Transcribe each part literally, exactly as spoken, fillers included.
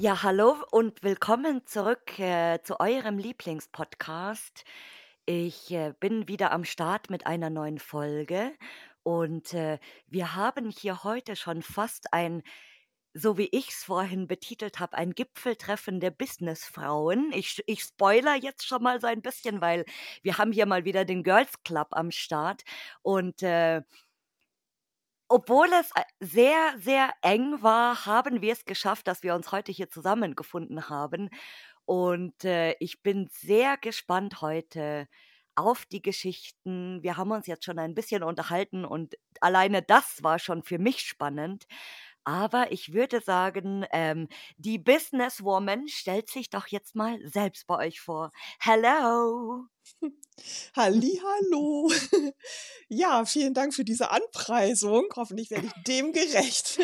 Ja, hallo und willkommen zurück äh, zu eurem Lieblingspodcast. Ich äh, bin wieder am Start mit einer neuen Folge und äh, wir haben hier heute schon fast ein, so wie ich es vorhin betitelt habe, ein Gipfeltreffen der Businessfrauen. Ich, ich spoiler jetzt schon mal so ein bisschen, weil wir haben hier mal wieder den Girls Club am Start und äh, obwohl es sehr, sehr eng war, haben wir es geschafft, dass wir uns heute hier zusammengefunden haben. Und äh, ich bin sehr gespannt heute auf die Geschichten. Wir haben uns jetzt schon ein bisschen unterhalten und alleine das war schon für mich spannend. Aber ich würde sagen, ähm, die Businesswoman stellt sich doch jetzt mal selbst bei euch vor. Hello! Hallihallo! Ja, vielen Dank für diese Anpreisung. Hoffentlich werde ich dem gerecht.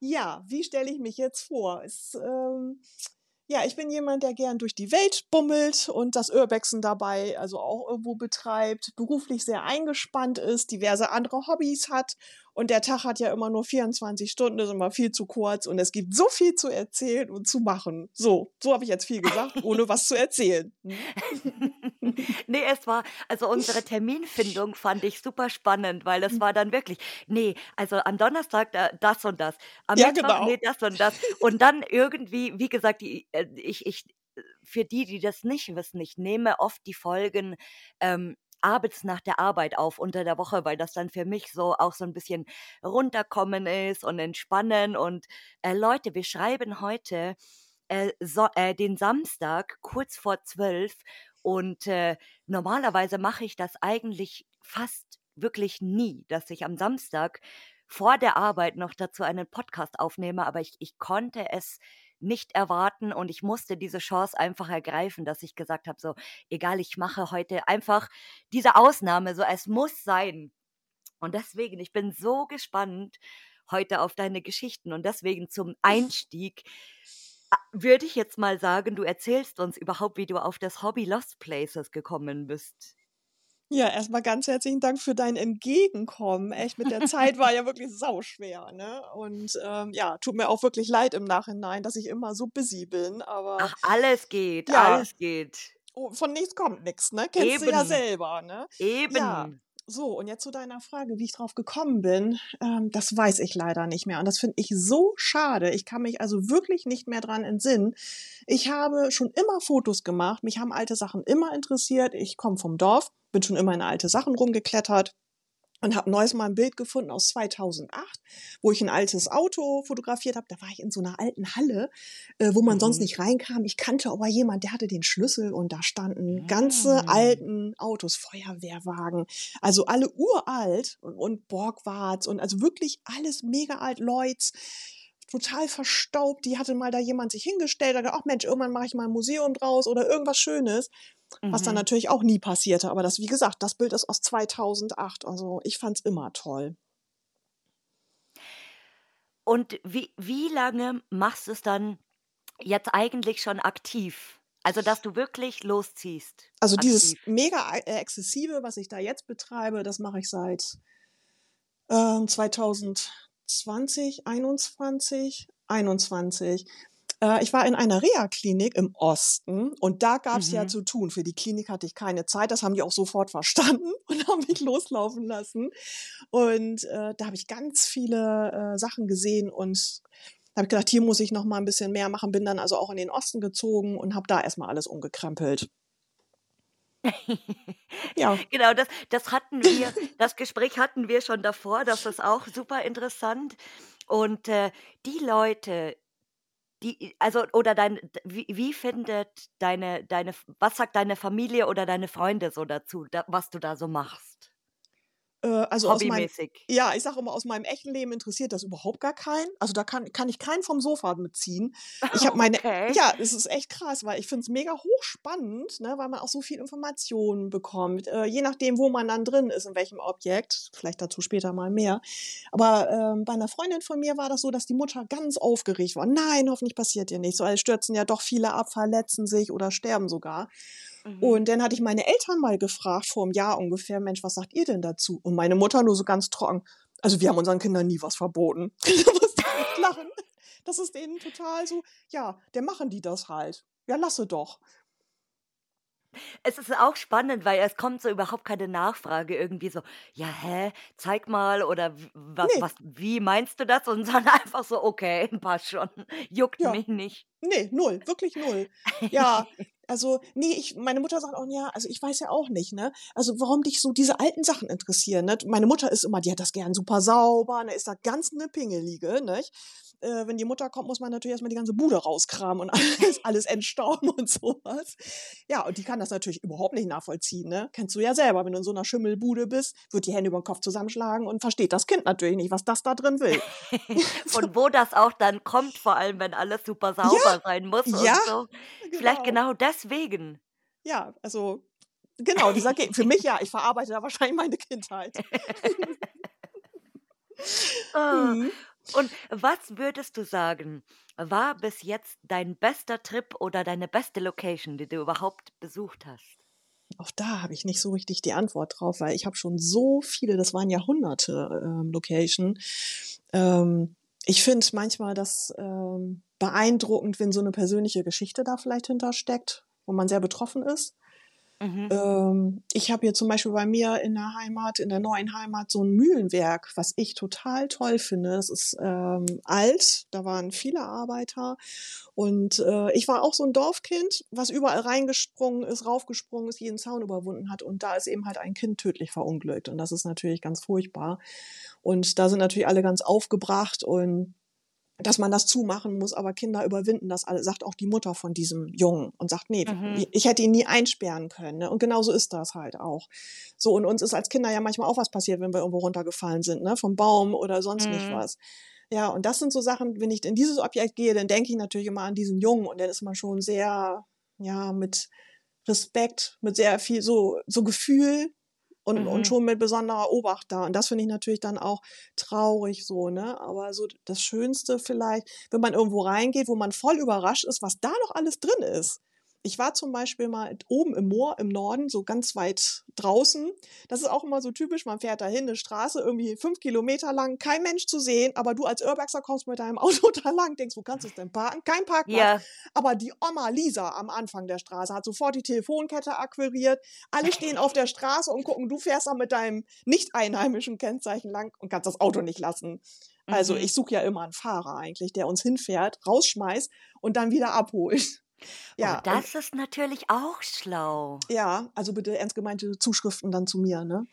Ja, wie stelle ich mich jetzt vor? Es, ähm, ja, ich bin jemand, der gern durch die Welt bummelt und das Urbexen dabei also auch irgendwo betreibt, beruflich sehr eingespannt ist, diverse andere Hobbys hat und der Tag hat ja immer nur vierundzwanzig Stunden, ist immer viel zu kurz und es gibt so viel zu erzählen und zu machen. So, so habe ich jetzt viel gesagt, ohne was zu erzählen. Nee, es war, also unsere Terminfindung fand ich super spannend, weil das war dann wirklich, nee, also am Donnerstag das und das, am ja, Mittwoch, genau. nee, das und das. Und dann irgendwie, wie gesagt, ich, ich für die, die das nicht wissen, ich nehme oft die Folgen ähm, abends nach der Arbeit auf, unter der Woche, weil das dann für mich so auch so ein bisschen runterkommen ist und entspannen. Und äh, Leute, wir schreiben heute äh, so, äh, den Samstag kurz vor zwölf. Und äh, normalerweise mache ich das eigentlich fast wirklich nie, dass ich am Samstag vor der Arbeit noch dazu einen Podcast aufnehme, aber ich, ich konnte es nicht erwarten und ich musste diese Chance einfach ergreifen, dass ich gesagt habe, so egal, ich mache heute einfach diese Ausnahme, so es muss sein. Und deswegen, ich bin so gespannt heute auf deine Geschichten und deswegen zum Einstieg würde ich jetzt mal sagen, du erzählst uns überhaupt, wie du auf das Hobby Lost Places gekommen bist. Ja, erstmal ganz herzlichen Dank für dein Entgegenkommen. Echt, mit der Zeit war ja wirklich sauschwer, ne? Und ähm, ja, tut mir auch wirklich leid im Nachhinein, dass ich immer so busy bin, aber... Ach, alles geht, ja, alles geht. Von nichts kommt nichts, ne? Kennst Eben. Du ja selber, ne? Eben. Ja. So, und jetzt zu deiner Frage, wie ich drauf gekommen bin, ähm, das weiß ich leider nicht mehr. Und das finde ich so schade. Ich kann mich also wirklich nicht mehr dran entsinnen. Ich habe schon immer Fotos gemacht. Mich haben alte Sachen immer interessiert. Ich komme vom Dorf, bin schon immer in alte Sachen rumgeklettert und habe neues Mal ein Bild gefunden aus zweitausendacht, wo ich ein altes Auto fotografiert habe. Da war ich in so einer alten Halle, äh, wo man mhm. sonst nicht reinkam. Ich kannte aber jemand, der hatte den Schlüssel und da standen ganze mhm. alten Autos, Feuerwehrwagen, also alle uralt und, und Borgwarts und also wirklich alles mega alt, Lloyds, total verstaubt. Die hatte mal da jemand sich hingestellt, da dachte, ach Mensch, irgendwann mache ich mal ein Museum draus oder irgendwas Schönes. Was mhm. dann natürlich auch nie passierte. Aber das, wie gesagt, das Bild ist aus zweitausendacht. Also ich fand es immer toll. Und wie, wie lange machst du es dann jetzt eigentlich schon aktiv? Also, dass du wirklich losziehst? Also aktiv. Dieses mega exzessive, was ich da jetzt betreibe, das mache ich seit äh, zwanzig zwanzig, einundzwanzig, einundzwanzig. Ich war in einer Reha-Klinik im Osten und da gab es mhm. ja zu tun. Für die Klinik hatte ich keine Zeit, das haben die auch sofort verstanden und haben mich loslaufen lassen. Und äh, da habe ich ganz viele äh, Sachen gesehen und habe ich gedacht, hier muss ich noch mal ein bisschen mehr machen. Bin dann also auch in den Osten gezogen und habe da erstmal alles umgekrempelt. Ja. Genau, das, das hatten wir, das Gespräch hatten wir schon davor, das ist auch super interessant. Und äh, die Leute, Die, also, oder dein, wie, wie findet deine, deine, was sagt deine Familie oder deine Freunde so dazu, da, was du da so machst? Äh, also hobbymäßig. Aus meinem, ja, ich sage immer, aus meinem echten Leben interessiert das überhaupt gar keinen. Also da kann, kann ich keinen vom Sofa mitziehen. Ich habe meine, okay. Ja, es ist echt krass, weil ich finde es mega hochspannend, ne, weil man auch so viel Informationen bekommt. Äh, je nachdem, wo man dann drin ist, in welchem Objekt. Vielleicht dazu später mal mehr. Aber äh, bei einer Freundin von mir war das so, dass die Mutter ganz aufgeregt war. Nein, hoffentlich passiert ihr nichts. So, also stürzen ja doch viele ab, verletzen sich oder sterben sogar. Mhm. Und dann hatte ich meine Eltern mal gefragt, vor einem Jahr ungefähr, Mensch, was sagt ihr denn dazu? Und meine Mutter nur so ganz trocken, also wir haben unseren Kindern nie was verboten. Da musste ich lachen. Das ist denen total so, ja, dann machen die das halt. Ja, lasse doch. Es ist auch spannend, weil es kommt so überhaupt keine Nachfrage irgendwie so, ja, hä, zeig mal oder was, nee. was wie meinst du das? Und sondern einfach so, okay, passt schon, juckt ja. mich nicht. Nee, null, wirklich null. Ja, also, nee, ich, meine Mutter sagt auch, ja, also ich weiß ja auch nicht, ne, also warum dich so diese alten Sachen interessieren, ne? Meine Mutter ist immer, die hat das gern super sauber, ne, ist da ganz eine Pingelige, ne? Äh, wenn die Mutter kommt, muss man natürlich erstmal die ganze Bude rauskramen und alles, alles entstauben und sowas. Ja, und die kann das natürlich überhaupt nicht nachvollziehen, ne? Kennst du ja selber, wenn du in so einer Schimmelbude bist, wird die Hände über den Kopf zusammenschlagen und versteht das Kind natürlich nicht, was das da drin will. Und wo das auch dann kommt, vor allem, wenn alles super sauber ja, sein muss ja, und so. Genau. Vielleicht genau deswegen. Ja, also genau, dieser Ge- für mich ja, ich verarbeite da wahrscheinlich meine Kindheit. Oh. Hm. Und was würdest du sagen, war bis jetzt dein bester Trip oder deine beste Location, die du überhaupt besucht hast? Auch da habe ich nicht so richtig die Antwort drauf, weil ich habe schon so viele, das waren Jahrhunderte ähm, Location. Ähm, ich finde manchmal das ähm, beeindruckend, wenn so eine persönliche Geschichte da vielleicht hintersteckt, wo man sehr betroffen ist. Mhm. Ähm, ich habe hier zum Beispiel bei mir in der Heimat, in der neuen Heimat, so ein Mühlenwerk, was ich total toll finde. Das ist ähm, alt, da waren viele Arbeiter und äh, ich war auch so ein Dorfkind, was überall reingesprungen ist, raufgesprungen ist, jeden Zaun überwunden hat und da ist eben halt ein Kind tödlich verunglückt und das ist natürlich ganz furchtbar und da sind natürlich alle ganz aufgebracht und dass man das zumachen muss, aber Kinder überwinden das alle, sagt auch die Mutter von diesem Jungen und sagt, nee, mhm. ich hätte ihn nie einsperren können. Ne? Und genauso ist das halt auch. So, und uns ist als Kinder ja manchmal auch was passiert, wenn wir irgendwo runtergefallen sind, ne? Vom Baum oder sonst mhm. nicht was. Ja, und das sind so Sachen, wenn ich in dieses Objekt gehe, dann denke ich natürlich immer an diesen Jungen und dann ist man schon sehr, ja, mit Respekt, mit sehr viel so, so Gefühl. Und, mhm. und schon mit besonderer Obacht da. Und das finde ich natürlich dann auch traurig so, ne? Aber so das Schönste vielleicht, wenn man irgendwo reingeht, wo man voll überrascht ist, was da noch alles drin ist. Ich war zum Beispiel mal oben im Moor im Norden, so ganz weit draußen. Das ist auch immer so typisch, man fährt dahin, eine Straße irgendwie fünf Kilometer lang, kein Mensch zu sehen, aber du als Urbexer kommst mit deinem Auto da lang, denkst, wo kannst du es denn parken? Kein Parkplatz. Yeah. Aber die Oma Lisa am Anfang der Straße hat sofort die Telefonkette akquiriert, alle stehen auf der Straße und gucken, du fährst da mit deinem nicht einheimischen Kennzeichen lang und kannst das Auto nicht lassen. Mhm. Also ich suche ja immer einen Fahrer eigentlich, der uns hinfährt, rausschmeißt und dann wieder abholt. Ja, oh, das und, ist natürlich auch schlau. Ja, also bitte ernst gemeinte Zuschriften dann zu mir, ne?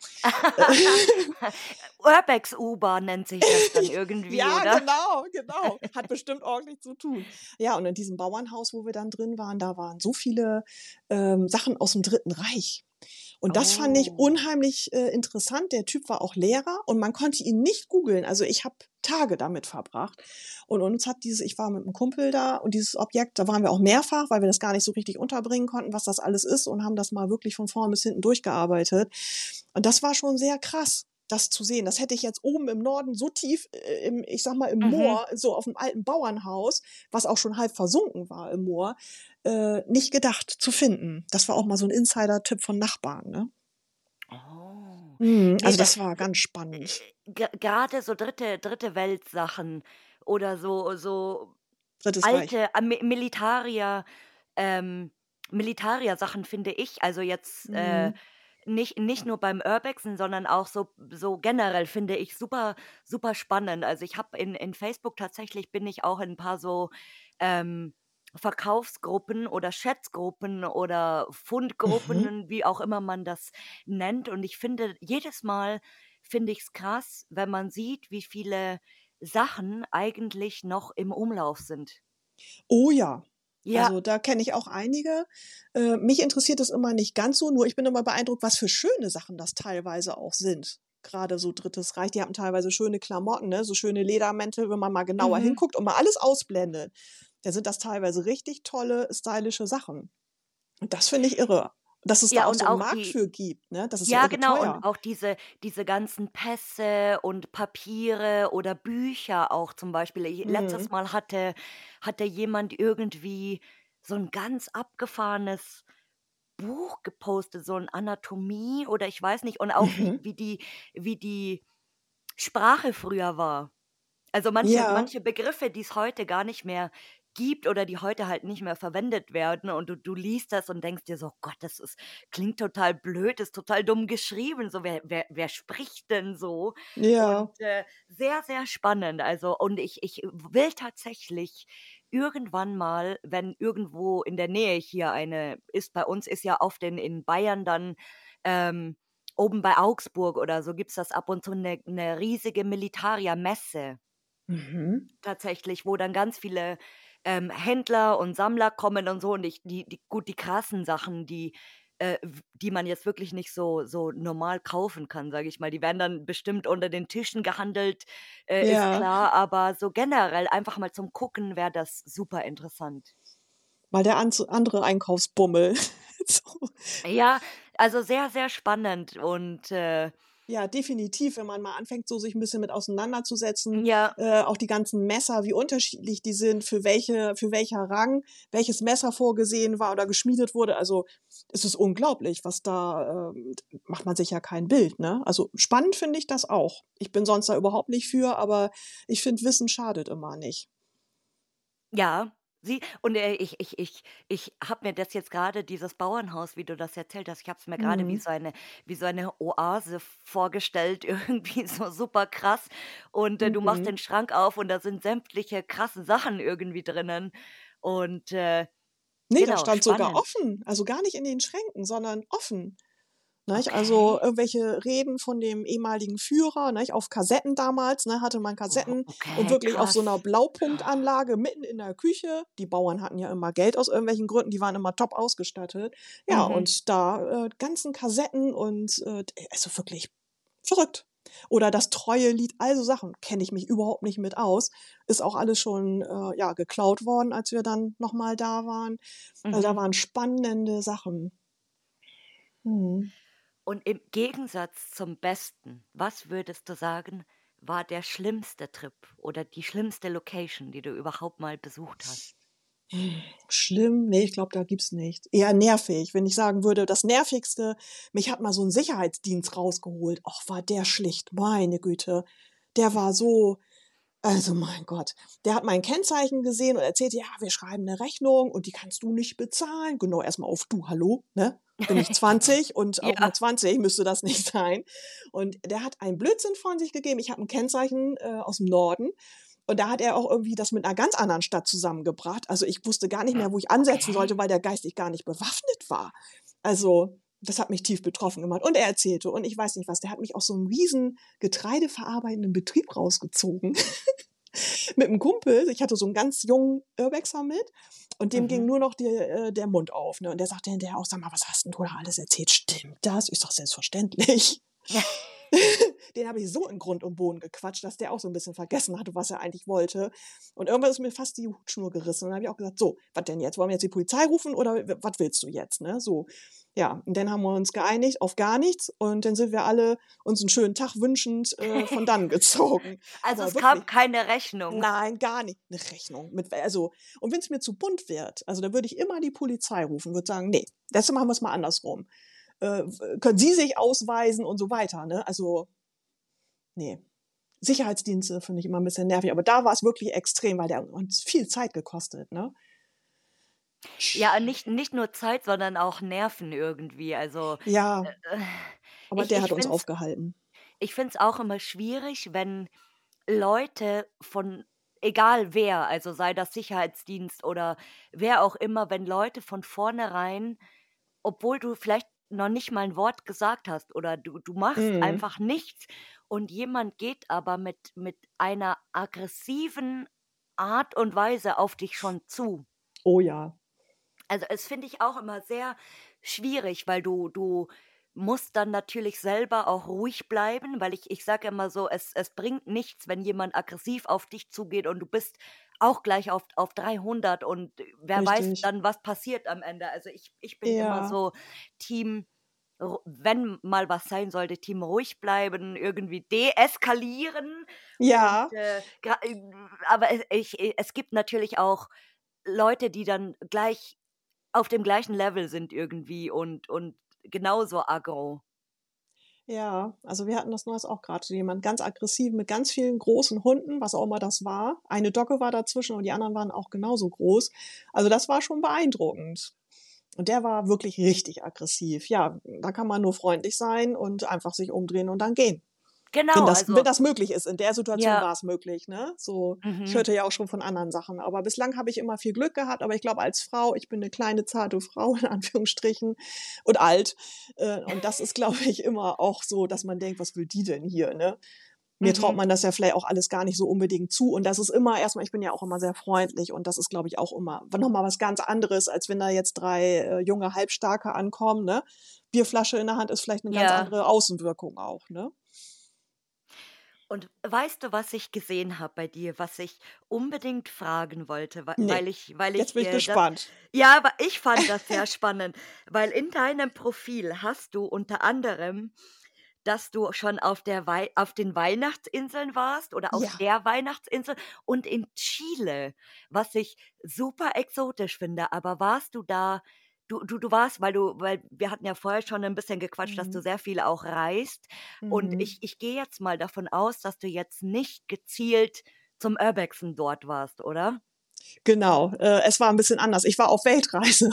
Urbex-Uber nennt sich das dann irgendwie, ja, oder? Ja, genau, genau. Hat bestimmt ordentlich zu tun. Ja, und in diesem Bauernhaus, wo wir dann drin waren, da waren so viele ähm, Sachen aus dem Dritten Reich. Und das oh. fand ich unheimlich äh, interessant. Der Typ war auch Lehrer und man konnte ihn nicht googeln. Also ich habe Tage damit verbracht. Und uns hat dieses, ich war mit einem Kumpel da und dieses Objekt, da waren wir auch mehrfach, weil wir das gar nicht so richtig unterbringen konnten, was das alles ist und haben das mal wirklich von vorn bis hinten durchgearbeitet. Und das war schon sehr krass, das zu sehen. Das hätte ich jetzt oben im Norden so tief, äh, im, ich sag mal im mhm. Moor, so auf dem alten Bauernhaus, was auch schon halb versunken war im Moor, äh, nicht gedacht zu finden. Das war auch mal so ein Insider-Tipp von Nachbarn, ne? Oh. Mhm, also nee, das, das war ganz spannend. G- gerade so dritte, dritte Welt-Sachen oder so, so alte Mi- Militaria, ähm, Militaria-Sachen finde ich, also jetzt mhm. äh, Nicht, nicht nur beim Urbexen, sondern auch so, so generell finde ich super, super spannend. Also ich habe in, in Facebook tatsächlich, bin ich auch in ein paar so ähm, Verkaufsgruppen oder Schätzgruppen oder Fundgruppen, mhm. wie auch immer man das nennt. Und ich finde, jedes Mal finde ich es krass, wenn man sieht, wie viele Sachen eigentlich noch im Umlauf sind. Oh ja. Ja. Also da kenne ich auch einige. Äh, mich interessiert das immer nicht ganz so, nur ich bin immer beeindruckt, was für schöne Sachen das teilweise auch sind. Gerade so Drittes Reich, die haben teilweise schöne Klamotten, ne? So schöne Ledermäntel, wenn man mal genauer mhm. hinguckt und mal alles ausblendet. Da sind das teilweise richtig tolle, stylische Sachen. Und das finde ich irre. Dass es ja, da auch so einen auch Markt die, für gibt, ne? Das ist ja, ja genau, teuer. Und auch diese, diese ganzen Pässe und Papiere oder Bücher auch zum Beispiel. Ich, mhm. Letztes Mal hatte, hatte jemand irgendwie so ein ganz abgefahrenes Buch gepostet, so ein Anatomie oder ich weiß nicht. Und auch mhm. wie, wie die, wie die Sprache früher war. Also manche, Ja. manche Begriffe, die es heute gar nicht mehr gibt oder die heute halt nicht mehr verwendet werden, und du, du liest das und denkst dir so, Gott, das ist, klingt total blöd, ist total dumm geschrieben, so wer, wer, wer spricht denn so? Ja. Und äh, sehr, sehr spannend. Also, und ich, ich will tatsächlich irgendwann mal, wenn irgendwo in der Nähe hier eine ist, bei uns ist ja oft in, in Bayern dann ähm, oben bei Augsburg oder so gibt es das ab und zu eine, eine riesige Militaria-Messe. Mhm. Tatsächlich, wo dann ganz viele ähm, Händler und Sammler kommen und so, und ich, die, die, gut, die krassen Sachen, die, äh, die man jetzt wirklich nicht so, so normal kaufen kann, sage ich mal, die werden dann bestimmt unter den Tischen gehandelt, äh, ja. ist klar, aber so generell einfach mal zum Gucken wäre das super interessant. Mal der an- andere Einkaufsbummel. so. Ja, also sehr, sehr spannend und äh, ja, definitiv, wenn man mal anfängt, so sich ein bisschen mit auseinanderzusetzen, ja. äh, auch die ganzen Messer, wie unterschiedlich die sind, für welche, für welcher Rang, welches Messer vorgesehen war oder geschmiedet wurde. Also es ist unglaublich, was da, äh, macht man sich ja kein Bild, ne? Also spannend finde ich das auch. Ich bin sonst da überhaupt nicht für, aber ich finde, Wissen schadet immer nicht. Ja. Sie, und äh, ich, ich, ich, ich habe mir das jetzt gerade, dieses Bauernhaus, wie du das erzählt hast, ich habe es mir gerade mhm. wie, so wie so eine Oase vorgestellt, irgendwie so super krass. Und äh, mhm. du machst den Schrank auf und da sind sämtliche krassen Sachen irgendwie drinnen. Und äh, nee, genau, das stand spannend. Sogar offen, also gar nicht in den Schränken, sondern offen. Nicht? Okay. Also irgendwelche Reden von dem ehemaligen Führer, nicht? Auf Kassetten damals, ne? Hatte man Kassetten okay, und wirklich krass. Auf so einer Blaupunktanlage mitten in der Küche. Die Bauern hatten ja immer Geld aus irgendwelchen Gründen, die waren immer top ausgestattet. Ja, mhm. und da äh, ganzen Kassetten und äh, also wirklich verrückt. Oder das treue Lied, also Sachen, kenne ich mich überhaupt nicht mit aus. Ist auch alles schon äh, ja, geklaut worden, als wir dann nochmal da waren. Mhm. Also da waren spannende Sachen. Mhm. Und im Gegensatz zum Besten, was würdest du sagen, war der schlimmste Trip oder die schlimmste Location, die du überhaupt mal besucht hast? Schlimm? Nee, ich glaube, da gibt's nichts. Eher nervig, wenn ich sagen würde, das Nervigste, mich hat mal so ein Sicherheitsdienst rausgeholt. Och, war der schlicht, meine Güte. Der war so... Also mein Gott, der hat mein Kennzeichen gesehen und erzählte, ja, wir schreiben eine Rechnung und die kannst du nicht bezahlen. Genau, erstmal auf du, hallo, ne? Bin ich zwanzig und auch ja. mit zwanzig müsste das nicht sein. Und der hat einen Blödsinn von sich gegeben. Ich habe ein Kennzeichen äh, aus dem Norden. Und da hat er auch irgendwie das mit einer ganz anderen Stadt zusammengebracht. Also ich wusste gar nicht mehr, wo ich ansetzen sollte, weil der geistig gar nicht bewaffnet war. Also... Das hat mich tief betroffen gemacht. Und er erzählte, und ich weiß nicht was, der hat mich aus so einem riesen getreideverarbeitenden Betrieb rausgezogen. Mit einem Kumpel. Ich hatte so einen ganz jungen Urbexer mit. Und dem mhm. ging nur noch die, äh, der Mund auf. Ne? Und der sagte hinterher auch, sag mal, was hast denn du da alles erzählt? Stimmt das? Ich sag, selbstverständlich. Ja. Den habe ich so in Grund und Boden gequatscht, dass der auch so ein bisschen vergessen hatte, was er eigentlich wollte. Und irgendwann ist mir fast die Hutschnur gerissen. Und dann habe ich auch gesagt, so, was denn jetzt? Wollen wir jetzt die Polizei rufen oder was willst du jetzt? Ne? So, ja, und dann haben wir uns geeinigt auf gar nichts. Und dann sind wir alle uns einen schönen Tag wünschend äh, von dann gezogen. Also aber es wirklich, kam keine Rechnung? Nein, gar nicht eine Rechnung. Mit, also, und wenn es mir zu bunt wird, also da würde ich immer die Polizei rufen, würde sagen, nee, das machen wir es mal andersrum. Können Sie sich ausweisen und so weiter, ne? Also, nee. Sicherheitsdienste finde ich immer ein bisschen nervig, aber da war es wirklich extrem, weil der hat uns viel Zeit gekostet, ne? Ja, nicht, nicht nur Zeit, sondern auch Nerven irgendwie, also. Ja, äh, aber ich, der ich hat uns aufgehalten. Ich finde es auch immer schwierig, wenn Leute von, egal wer, also sei das Sicherheitsdienst oder wer auch immer, wenn Leute von vornherein, obwohl du vielleicht noch nicht mal ein Wort gesagt hast oder du, du machst mhm. einfach nichts und jemand geht aber mit, mit einer aggressiven Art und Weise auf dich schon zu. Oh ja. Also es finde ich auch immer sehr schwierig, weil du, du musst dann natürlich selber auch ruhig bleiben, weil ich, ich sage immer so, es, es bringt nichts, wenn jemand aggressiv auf dich zugeht und du bist auch gleich auf, auf dreihundert und wer Richtig. Weiß dann, was passiert am Ende. Also ich, ich bin ja. immer so Team, wenn mal was sein sollte, Team ruhig bleiben, irgendwie deeskalieren. Ja. Und, äh, aber ich, es gibt natürlich auch Leute, die dann gleich auf dem gleichen Level sind irgendwie und, und genauso aggro. Ja, also wir hatten das Neues auch gerade. Jemand ganz aggressiv mit ganz vielen großen Hunden, was auch immer das war. Eine Dogge war dazwischen und die anderen waren auch genauso groß. Also das war schon beeindruckend. Und der war wirklich richtig aggressiv. Ja, da kann man nur freundlich sein und einfach sich umdrehen und dann gehen. Genau. Wenn das, also, wenn das möglich ist. In der Situation ja. war es möglich. Ne? So, mhm. Ich hörte ja auch schon von anderen Sachen. Aber bislang habe ich immer viel Glück gehabt. Aber ich glaube, als Frau, ich bin eine kleine, zarte Frau, in Anführungsstrichen, und alt. Und das ist, glaube ich, immer auch so, dass man denkt, was will die denn hier? Ne? Mir mhm. traut man das ja vielleicht auch alles gar nicht so unbedingt zu. Und das ist immer erstmal, ich bin ja auch immer sehr freundlich. Und das ist, glaube ich, auch immer nochmal was ganz anderes, als wenn da jetzt drei äh, junge Halbstarke ankommen. Ne? Bierflasche in der Hand ist vielleicht eine ganz ja. andere Außenwirkung auch. Ne? Und weißt du, was ich gesehen habe bei dir, was ich unbedingt fragen wollte? Weil, nee. weil ich, weil ich, Jetzt bin ich äh, gespannt. Das, ja, aber ich fand das sehr spannend, weil in deinem Profil hast du unter anderem, dass du schon auf, der Wei- auf den Weihnachtsinseln warst oder auf ja. der Weihnachtsinsel und in Chile, was ich super exotisch finde. Aber warst du da, du, du, du warst, weil du, weil wir hatten ja vorher schon ein bisschen gequatscht, mhm. dass du sehr viel auch reist. Mhm. Und ich, ich gehe jetzt mal davon aus, dass du jetzt nicht gezielt zum Urbexen dort warst, oder? Genau, äh, es war ein bisschen anders. Ich war auf Weltreise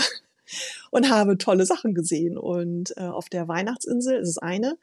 und habe tolle Sachen gesehen. Und äh, auf der Weihnachtsinsel ist es eine.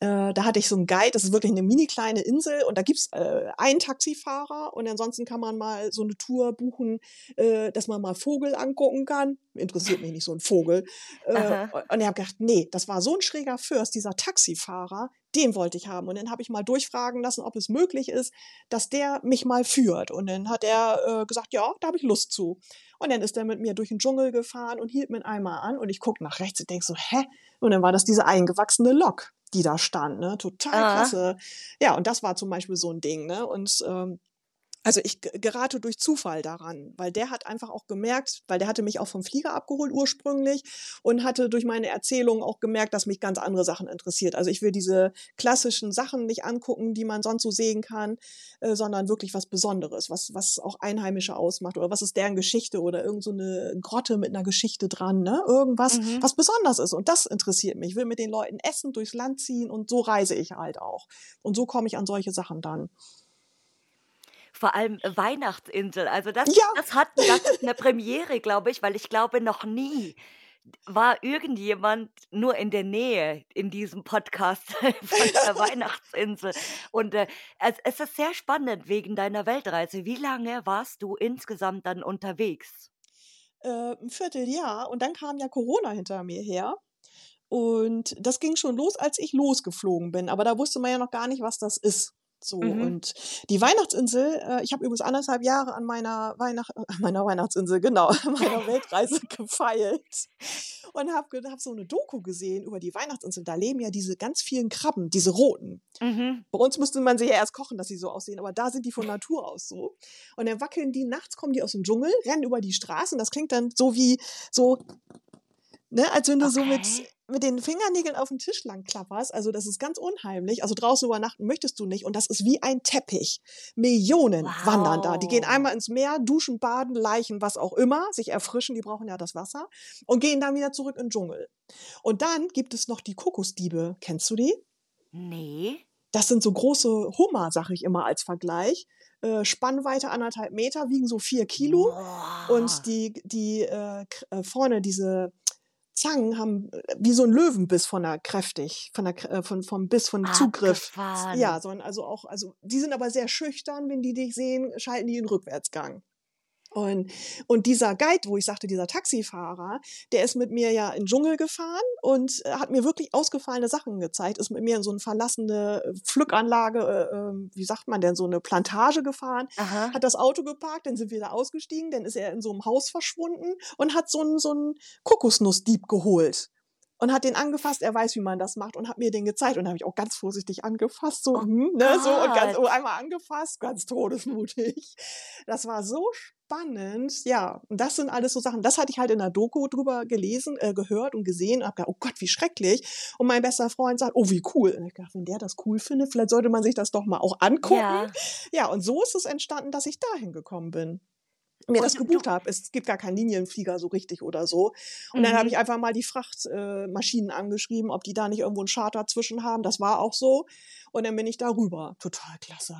Äh, da hatte ich so einen Guide, das ist wirklich eine mini kleine Insel und da gibt es äh, einen Taxifahrer und ansonsten kann man mal so eine Tour buchen, äh, dass man mal Vogel angucken kann. Interessiert mich nicht so ein Vogel. Äh, und ich habe gedacht, nee, das war so ein schräger Fürst, dieser Taxifahrer, den wollte ich haben. Und dann habe ich mal durchfragen lassen, ob es möglich ist, dass der mich mal führt. Und dann hat er äh, gesagt, ja, da habe ich Lust zu. Und dann ist er mit mir durch den Dschungel gefahren und hielt mir einmal an und ich gucke nach rechts und denke so, hä? Und dann war das diese eingewachsene Lok, die da stand, ne? Total ah. klasse. Ja, und das war zum Beispiel so ein Ding, ne? Und ähm, also ich g- gerate durch Zufall daran, weil der hat einfach auch gemerkt, weil der hatte mich auch vom Flieger abgeholt ursprünglich und hatte durch meine Erzählungen auch gemerkt, dass mich ganz andere Sachen interessiert. Also ich will diese klassischen Sachen nicht angucken, die man sonst so sehen kann, äh, sondern wirklich was Besonderes, was, was auch Einheimische ausmacht oder was ist deren Geschichte oder irgend so eine Grotte mit einer Geschichte dran, ne? Irgendwas, mhm. was besonders ist und das interessiert mich. Ich will mit den Leuten essen, durchs Land ziehen und so reise ich halt auch. Und so komme ich an solche Sachen dann. Vor allem Weihnachtsinsel, also das, ja. das hat, das ist eine Premiere, glaube ich, weil ich glaube, noch nie war irgendjemand nur in der Nähe in diesem Podcast von der Weihnachtsinsel. Und äh, es, es ist sehr spannend wegen deiner Weltreise. Wie lange warst du insgesamt dann unterwegs? Äh, ein Vierteljahr und dann kam ja Corona hinter mir her. Und das ging schon los, als ich losgeflogen bin, aber da wusste man ja noch gar nicht, was das ist. So, mhm. und die Weihnachtsinsel, äh, ich habe übrigens anderthalb Jahre an meiner, Weihnacht, an meiner Weihnachtsinsel, genau, an meiner Weltreise gefeilt und habe hab so eine Doku gesehen über die Weihnachtsinsel. Da leben ja diese ganz vielen Krabben, diese roten. Mhm. Bei uns müsste man sie ja erst kochen, dass sie so aussehen, aber da sind die von Natur aus so. Und dann wackeln die, nachts kommen die aus dem Dschungel, rennen über die Straßen. Das klingt dann so wie so, ne, als wenn du okay. so mit... mit den Fingernägeln auf den Tisch lang klapperst, also das ist ganz unheimlich, also draußen übernachten möchtest du nicht und das ist wie ein Teppich. Millionen wow. wandern da, die gehen einmal ins Meer, duschen, baden, leichen, was auch immer, sich erfrischen, die brauchen ja das Wasser und gehen dann wieder zurück in den Dschungel. Und dann gibt es noch die Kokosdiebe, kennst du die? Nee. Das sind so große Hummer, sage ich immer als Vergleich. Spannweite anderthalb Meter, wiegen so vier Kilo wow. und die, die äh, vorne diese Zangen haben wie so ein Löwenbiss von der kräftig, von der von vom Biss, von Zugriff. Abgefahren. Ja, sondern also auch, also die sind aber sehr schüchtern, wenn die dich sehen, schalten die in den Rückwärtsgang. Und, und dieser Guide, wo ich sagte, dieser Taxifahrer, der ist mit mir ja in den Dschungel gefahren und äh, hat mir wirklich ausgefallene Sachen gezeigt, ist mit mir in so eine verlassene Pflückanlage, äh, äh, wie sagt man denn, so eine Plantage gefahren, Aha. hat das Auto geparkt, dann sind wir da ausgestiegen, dann ist er in so einem Haus verschwunden und hat so einen, so einen Kokosnussdieb geholt. Und hat den angefasst, er weiß, wie man das macht und hat mir den gezeigt. Und da habe ich auch ganz vorsichtig angefasst, so, oh ne, so und ganz, oh, einmal angefasst, ganz todesmutig. Das war so spannend, ja. Und das sind alles so Sachen, das hatte ich halt in der Doku drüber gelesen, äh, gehört und gesehen und habe gedacht, oh Gott, wie schrecklich. Und mein bester Freund sagt, oh, wie cool. Und ich dachte, wenn der das cool findet, vielleicht sollte man sich das doch mal auch angucken. Ja, ja und so ist es entstanden, dass ich dahin gekommen bin. mir das gebucht habe. Es gibt gar keinen Linienflieger so richtig oder so. Und mhm. dann habe ich einfach mal die Frachtmaschinen äh, angeschrieben, ob die da nicht irgendwo einen Charter zwischen haben. Das war auch so. Und dann bin ich da rüber. Total klasse.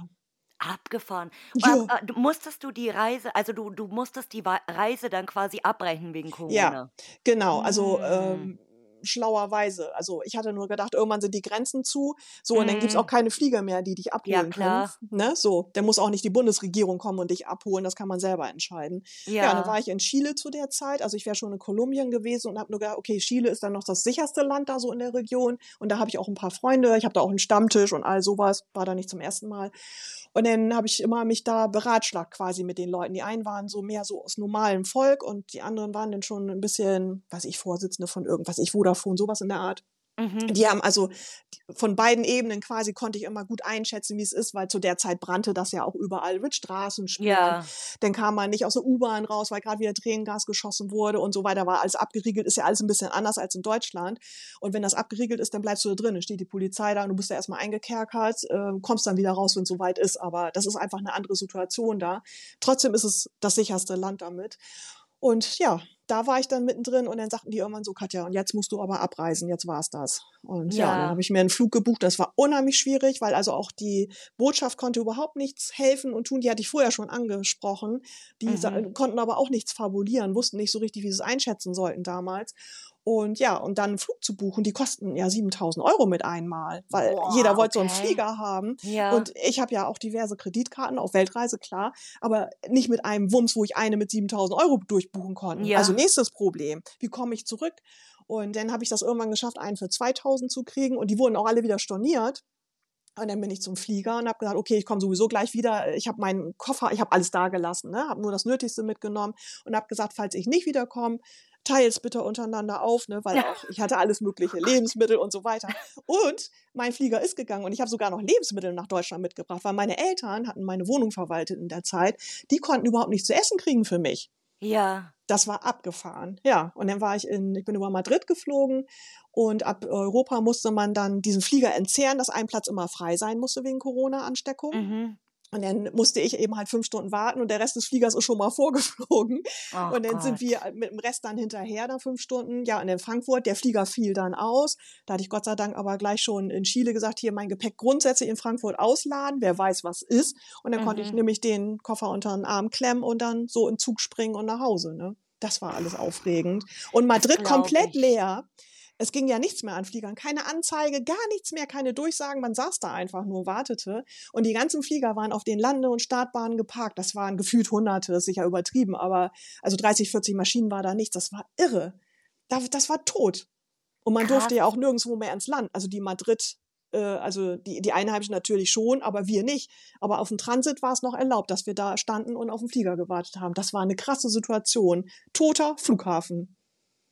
Abgefahren. Ja. Aber, äh, musstest du die Reise, also du, du musstest die Reise dann quasi abbrechen wegen Corona? Ja, genau. Also, mhm. ähm, schlauerweise. Also ich hatte nur gedacht, irgendwann sind die Grenzen zu, so, und dann gibt es auch keine Flieger mehr, die dich abholen ja, können. Ne? So, dann muss auch nicht die Bundesregierung kommen und dich abholen, das kann man selber entscheiden. Ja, ja, dann war ich in Chile zu der Zeit, also ich wäre schon in Kolumbien gewesen und habe nur gedacht, okay, Chile ist dann noch das sicherste Land da so in der Region und da habe ich auch ein paar Freunde, ich habe da auch einen Stammtisch und all sowas, war da nicht zum ersten Mal. Und dann habe ich immer mich da beratschlagt quasi mit den Leuten. Die einen waren so mehr so aus normalem Volk und die anderen waren dann schon ein bisschen, weiß ich, Vorsitzende von irgendwas, ich wurde Vodafone, sowas in der Art. Mhm. Die haben also von beiden Ebenen quasi, konnte ich immer gut einschätzen, wie es ist, weil zu der Zeit brannte das ja auch überall mit Straßensperren. Ja. Dann kam man nicht aus der U-Bahn raus, weil gerade wieder Tränengas geschossen wurde und so weiter, war alles abgeriegelt, ist ja alles ein bisschen anders als in Deutschland. Und wenn das abgeriegelt ist, dann bleibst du da drin, dann steht die Polizei da und du bist da erstmal eingekerkert, äh, kommst dann wieder raus, wenn es soweit ist. Aber das ist einfach eine andere Situation da. Trotzdem ist es das sicherste Land damit. Und ja, da war ich dann mittendrin und dann sagten die irgendwann so, Katja, und jetzt musst du aber abreisen, jetzt war's das. Und ja, ja dann habe ich mir einen Flug gebucht, das war unheimlich schwierig, weil also auch die Botschaft konnte überhaupt nichts helfen und tun, die hatte ich vorher schon angesprochen, die mhm. sa- konnten aber auch nichts fabulieren, wussten nicht so richtig, wie sie es einschätzen sollten damals. Und ja, und dann einen Flug zu buchen, die kosten ja siebentausend Euro mit einmal, weil wow, jeder wollte okay. so einen Flieger haben. Ja. Und ich habe ja auch diverse Kreditkarten, auf Weltreise, klar, aber nicht mit einem Wumms, wo ich eine mit siebentausend Euro durchbuchen konnte. Ja. Also nächstes Problem, wie komme ich zurück? Und dann habe ich das irgendwann geschafft, einen für zweitausend zu kriegen und die wurden auch alle wieder storniert. Und dann bin ich zum Flieger und habe gesagt, okay, ich komme sowieso gleich wieder. Ich habe meinen Koffer, ich habe alles da gelassen, ne? Habe nur das Nötigste mitgenommen und habe gesagt, falls ich nicht wiederkomme, teils bitte untereinander auf, ne? Weil auch ich hatte alles mögliche, Lebensmittel und so weiter. Und mein Flieger ist gegangen und ich habe sogar noch Lebensmittel nach Deutschland mitgebracht, weil meine Eltern hatten meine Wohnung verwaltet in der Zeit. Die konnten überhaupt nichts zu essen kriegen für mich. Ja. Das war abgefahren, ja. Und dann war ich in, ich bin über Madrid geflogen und ab Europa musste man dann diesen Flieger entzehren, dass ein Platz immer frei sein musste wegen Corona-Ansteckung. Mhm. Und dann musste ich eben halt fünf Stunden warten und der Rest des Fliegers ist schon mal vorgeflogen. Oh und dann Gott. sind wir mit dem Rest dann hinterher, dann fünf Stunden. Ja, und in Frankfurt, der Flieger fiel dann aus. Da hatte ich Gott sei Dank aber gleich schon in Chile gesagt, hier mein Gepäck grundsätzlich in Frankfurt ausladen, wer weiß, was ist. Und dann mhm. konnte ich nämlich den Koffer unter den Arm klemmen und dann so in den Zug springen und nach Hause. Ne? Das war alles aufregend. Und Madrid komplett ich. leer. Es ging ja nichts mehr an Fliegern, keine Anzeige, gar nichts mehr, keine Durchsagen. Man saß da einfach nur, wartete. Und die ganzen Flieger waren auf den Lande- und Startbahnen geparkt. Das waren gefühlt Hunderte, das ist sicher übertrieben, aber also dreißig, vierzig Maschinen war da nichts. Das war irre. Das war tot. Und man Krass. durfte ja auch nirgendwo mehr ins Land. Also die Madrid, äh, also die, die Einheimischen natürlich schon, aber wir nicht. Aber auf dem Transit war es noch erlaubt, dass wir da standen und auf den Flieger gewartet haben. Das war eine krasse Situation. Toter Flughafen.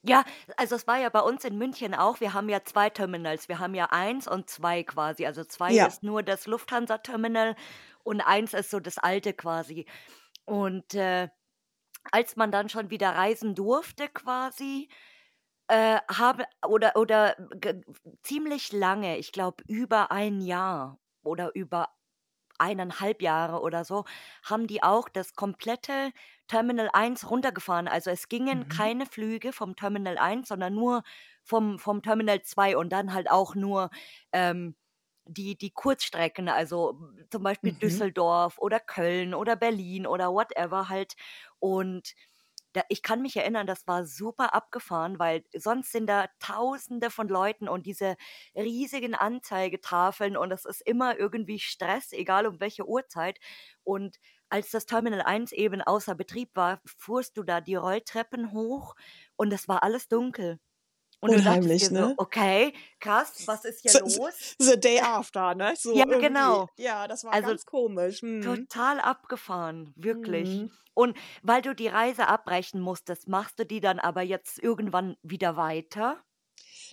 Ja, also es war ja bei uns in München auch, wir haben ja zwei Terminals, wir haben ja eins und zwei quasi, also zwei ja. ist nur das Lufthansa-Terminal und eins ist so das alte quasi. Und äh, als man dann schon wieder reisen durfte quasi, äh, habe oder, oder g- ziemlich lange, ich glaube über ein Jahr oder über eineinhalb Jahre oder so, haben die auch das komplette Terminal eins runtergefahren. Also es gingen mhm. keine Flüge vom Terminal eins, sondern nur vom, vom Terminal zwei und dann halt auch nur ähm, die, die Kurzstrecken, also zum Beispiel mhm. Düsseldorf oder Köln oder Berlin oder whatever halt. Und da, ich kann mich erinnern, das war super abgefahren, weil sonst sind da Tausende von Leuten und diese riesigen Anzeigetafeln und es ist immer irgendwie Stress, egal um welche Uhrzeit. Und als das Terminal eins eben außer Betrieb war, fuhrst du da die Rolltreppen hoch und es war alles dunkel. Und unheimlich, du dachtest dir so, ne? Okay, krass, was ist hier so, los? The day after, ne? So ja, irgendwie. Genau. Ja, das war also ganz komisch. Hm. Total abgefahren, wirklich. Hm. Und weil du die Reise abbrechen musstest, machst du die dann aber jetzt irgendwann wieder weiter?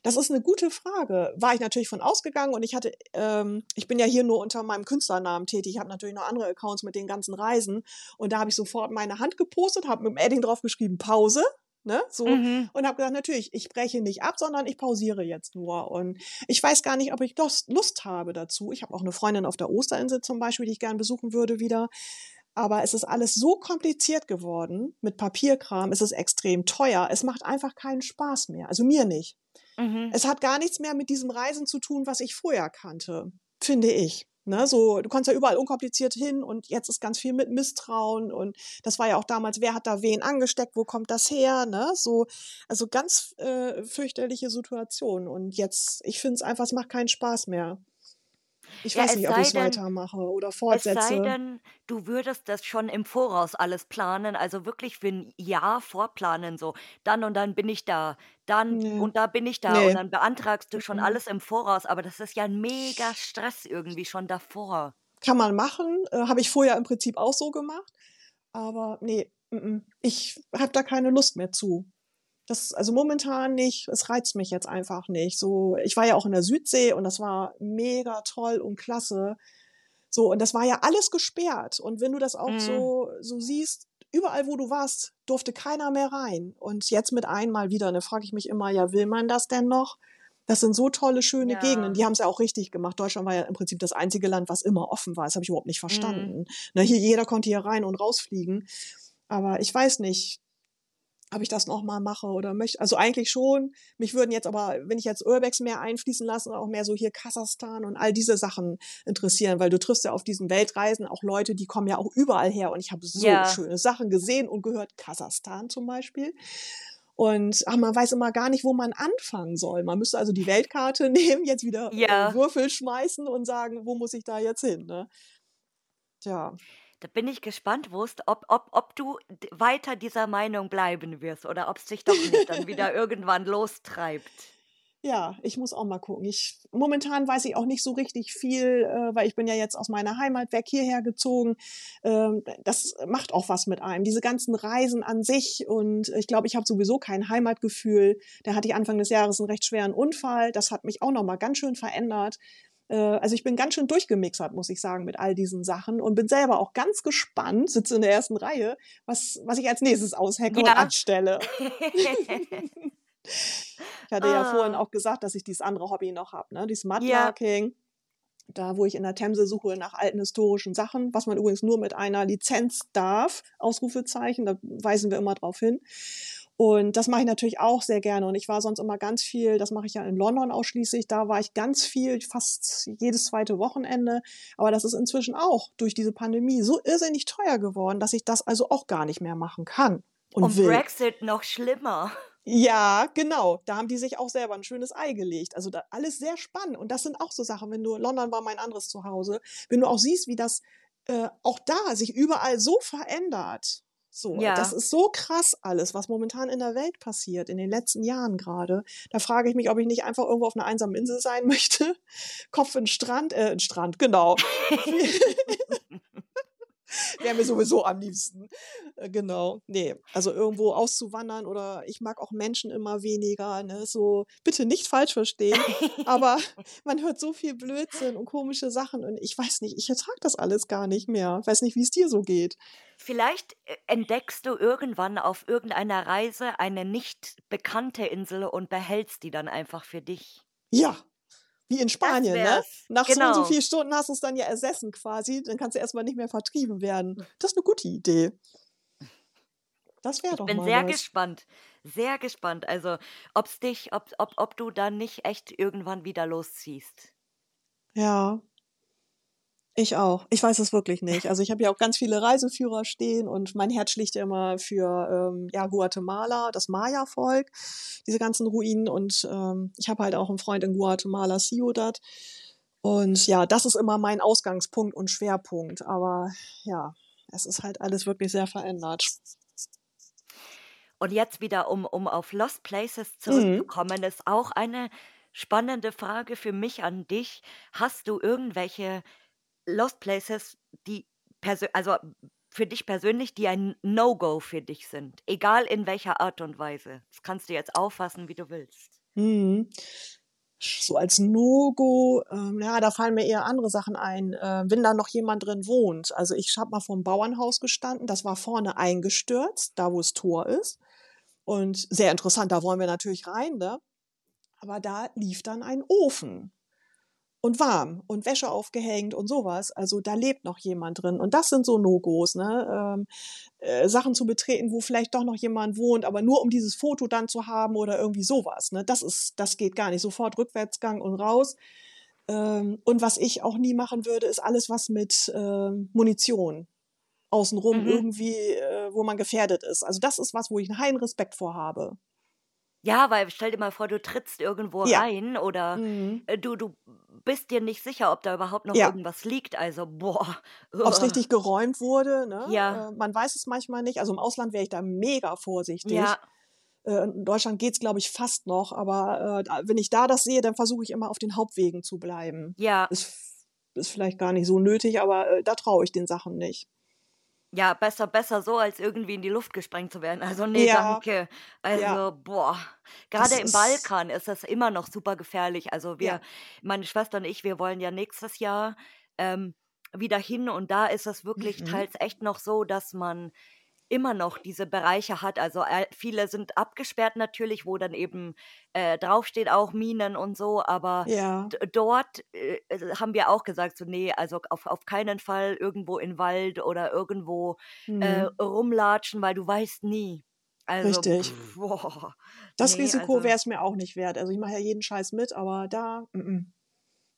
Das ist eine gute Frage. War ich natürlich von ausgegangen und ich hatte, ähm, ich bin ja hier nur unter meinem Künstlernamen tätig. Ich habe natürlich noch andere Accounts mit den ganzen Reisen und da habe ich sofort meine Hand gepostet, habe mit dem Edding drauf geschrieben, Pause. Ne, so mhm. und habe gesagt, natürlich, ich breche nicht ab, sondern ich pausiere jetzt nur und ich weiß gar nicht, ob ich Lust, Lust habe dazu. Ich habe auch eine Freundin auf der Osterinsel zum Beispiel, die ich gerne besuchen würde wieder, Aber es ist alles so kompliziert geworden mit Papierkram, es ist extrem teuer, es macht einfach keinen Spaß mehr, also mir nicht. Mhm. Es hat gar nichts mehr mit diesem Reisen zu tun, was ich vorher kannte, finde ich. Ne, so, du kannst ja überall unkompliziert hin und jetzt ist ganz viel mit Misstrauen und das war ja auch damals, wer hat da wen angesteckt, wo kommt das her, ne, so, also ganz äh, fürchterliche Situation und jetzt, ich finde es einfach, es macht keinen Spaß mehr. Ich ja, weiß nicht, ob ich es weitermache oder fortsetze. Es sei denn, du würdest das schon im Voraus alles planen, also wirklich für ein Jahr vorplanen, so dann und dann bin ich da, dann nee. und da bin ich da nee. und dann beantragst du schon mhm. alles im Voraus, aber das ist ja ein mega Stress irgendwie schon davor. Kann man machen, äh, habe ich vorher im Prinzip auch so gemacht, aber nee, m-m. ich habe da keine Lust mehr zu. Das, also momentan nicht, es reizt mich jetzt einfach nicht. So, ich war ja auch in der Südsee und das war mega toll und klasse. So, und das war ja alles gesperrt. Und wenn du das auch mhm. so, so siehst, überall wo du warst, durfte keiner mehr rein. Und jetzt mit einmal wieder, da ne, frage ich mich immer, ja, will man das denn noch? Das sind so tolle, schöne ja. Gegenden. Die haben es ja auch richtig gemacht. Deutschland war ja im Prinzip das einzige Land, was immer offen war. Das habe ich überhaupt nicht verstanden. Mhm. Na, hier, jeder konnte hier rein und rausfliegen. Aber ich weiß nicht, ob ich das nochmal mache oder möchte. Also eigentlich schon. Mich würden jetzt aber, wenn ich jetzt Urbexen mehr einfließen lasse, auch mehr so hier Kasachstan und all diese Sachen interessieren, weil du triffst ja auf diesen Weltreisen auch Leute, die kommen ja auch überall her und ich habe so ja. schöne Sachen gesehen und gehört, Kasachstan zum Beispiel. Und ach, man weiß immer gar nicht, wo man anfangen soll. Man müsste also die Weltkarte nehmen, jetzt wieder ja. Würfel schmeißen und sagen, wo muss ich da jetzt hin? Ne? Tja. Da bin ich gespannt, Wurst, ob, ob, ob du weiter dieser Meinung bleiben wirst oder ob es dich doch nicht dann wieder irgendwann lostreibt. Ja, ich muss auch mal gucken. Ich, momentan weiß ich auch nicht so richtig viel, äh, weil ich bin ja jetzt aus meiner Heimat weg hierher gezogen. Ähm, das macht auch was mit einem, diese ganzen Reisen an sich. Und ich glaube, ich habe sowieso kein Heimatgefühl. Da hatte ich Anfang des Jahres einen recht schweren Unfall. Das hat mich auch nochmal ganz schön verändert. Also ich bin ganz schön durchgemixert, muss ich sagen, mit all diesen Sachen und bin selber auch ganz gespannt, sitze in der ersten Reihe, was, was ich als nächstes aushecke ja. und anstelle. Ich hatte ah. ja vorhin auch gesagt, dass ich dieses andere Hobby noch habe, ne? Dieses Mudlarking, ja. da wo ich in der Themse suche nach alten historischen Sachen, was man übrigens nur mit einer Lizenz darf, Ausrufezeichen, da weisen wir immer drauf hin. Und das mache ich natürlich auch sehr gerne. Und ich war sonst immer ganz viel, das mache ich ja in London ausschließlich, da war ich ganz viel, fast jedes zweite Wochenende. Aber das ist inzwischen auch durch diese Pandemie so irrsinnig teuer geworden, dass ich das also auch gar nicht mehr machen kann und, und will. Und Brexit noch schlimmer. Ja, genau. Da haben die sich auch selber ein schönes Ei gelegt. Also da, alles sehr spannend. Und das sind auch so Sachen, wenn du, London war mein anderes Zuhause, wenn du auch siehst, wie das äh, auch da sich überall so verändert. So, ja. Das ist so krass alles, was momentan in der Welt passiert, in den letzten Jahren gerade. Da frage ich mich, ob ich nicht einfach irgendwo auf einer einsamen Insel sein möchte. Kopf in den Strand, äh, in den Strand, genau. Wäre mir sowieso am liebsten. Äh, genau, nee, also irgendwo auszuwandern oder ich mag auch Menschen immer weniger, ne, so, bitte nicht falsch verstehen, aber man hört so viel Blödsinn und komische Sachen und ich weiß nicht, ich ertrage das alles gar nicht mehr. Ich weiß nicht, wie es dir so geht. Vielleicht entdeckst du irgendwann auf irgendeiner Reise eine nicht bekannte Insel und behältst die dann einfach für dich. Ja, wie in Spanien, ne? Nach genau. so und so vielen Stunden hast du es dann ja ersessen quasi, dann kannst du erstmal nicht mehr vertrieben werden. Das ist eine gute Idee. Das wäre doch mal was. Ich bin sehr was. gespannt, sehr gespannt, also ob's dich, ob, ob, ob du dann nicht echt irgendwann wieder losziehst. Ja. Ich auch. Ich weiß es wirklich nicht. Also ich habe ja auch ganz viele Reiseführer stehen und mein Herz schlägt ja immer für ähm, ja, Guatemala, das Maya-Volk, diese ganzen Ruinen und ähm, ich habe halt auch einen Freund in Guatemala, Ciudad und ja, das ist immer mein Ausgangspunkt und Schwerpunkt, aber ja, es ist halt alles wirklich sehr verändert. Und jetzt wieder, um, um auf Lost Places zurückzukommen, mhm. ist auch eine spannende Frage für mich an dich. Hast du irgendwelche Lost Places, die perso- also für dich persönlich, die ein No-Go für dich sind, egal in welcher Art und Weise. Das kannst du jetzt auffassen, wie du willst. Hm. So als No-Go, ähm, ja, da fallen mir eher andere Sachen ein, äh, wenn da noch jemand drin wohnt. Also ich habe mal vorm Bauernhaus gestanden, das war vorne eingestürzt, da wo das Tor ist. Und sehr interessant, da wollen wir natürlich rein, ne? Aber da lief dann ein Ofen. und warm und Wäsche aufgehängt und sowas. Also da lebt noch jemand drin. Und das sind so No-Gos, ne? Ähm, äh, Sachen zu betreten, wo vielleicht doch noch jemand wohnt, aber nur um dieses Foto dann zu haben oder irgendwie sowas, ne? Das ist, das geht gar nicht. Sofort Rückwärtsgang und raus. Ähm, und was ich auch nie machen würde, ist alles, was mit ähm, Munition außenrum mhm. irgendwie, äh, wo man gefährdet ist. Also das ist was, wo ich einen heilen Respekt vor habe. Ja, weil stell dir mal vor, du trittst irgendwo ja. rein oder mhm. du, du bist dir nicht sicher, ob da überhaupt noch ja. irgendwas liegt. Also boah. Ob es richtig geräumt wurde, ne? Ja. Äh, man weiß es manchmal nicht. Also im Ausland wäre ich da mega vorsichtig. Ja. Äh, in Deutschland geht es, glaube ich, fast noch. Aber äh, wenn ich da das sehe, dann versuche ich immer auf den Hauptwegen zu bleiben. Ja. Ist, ist vielleicht gar nicht so nötig, aber äh, da traue ich den Sachen nicht. Ja, besser, besser so, als irgendwie in die Luft gesprengt zu werden. Also nee, ja. danke. Also ja. boah, gerade im Balkan ist das immer noch super gefährlich. Also wir, ja. meine Schwester und ich, wir wollen ja nächstes Jahr ähm, wieder hin. Und da ist es wirklich mhm. teils echt noch so, dass man immer noch diese Bereiche hat. Also äh, viele sind abgesperrt natürlich, wo dann eben äh, draufsteht auch Minen und so. Aber ja. d- dort äh, haben wir auch gesagt, so nee, also auf, auf keinen Fall irgendwo in Wald oder irgendwo mhm. äh, rumlatschen, weil du weißt nie. Also, richtig. Pff, boah, das nee, Risiko also, wäre es mir auch nicht wert. Also ich mache ja jeden Scheiß mit, aber da... M-m.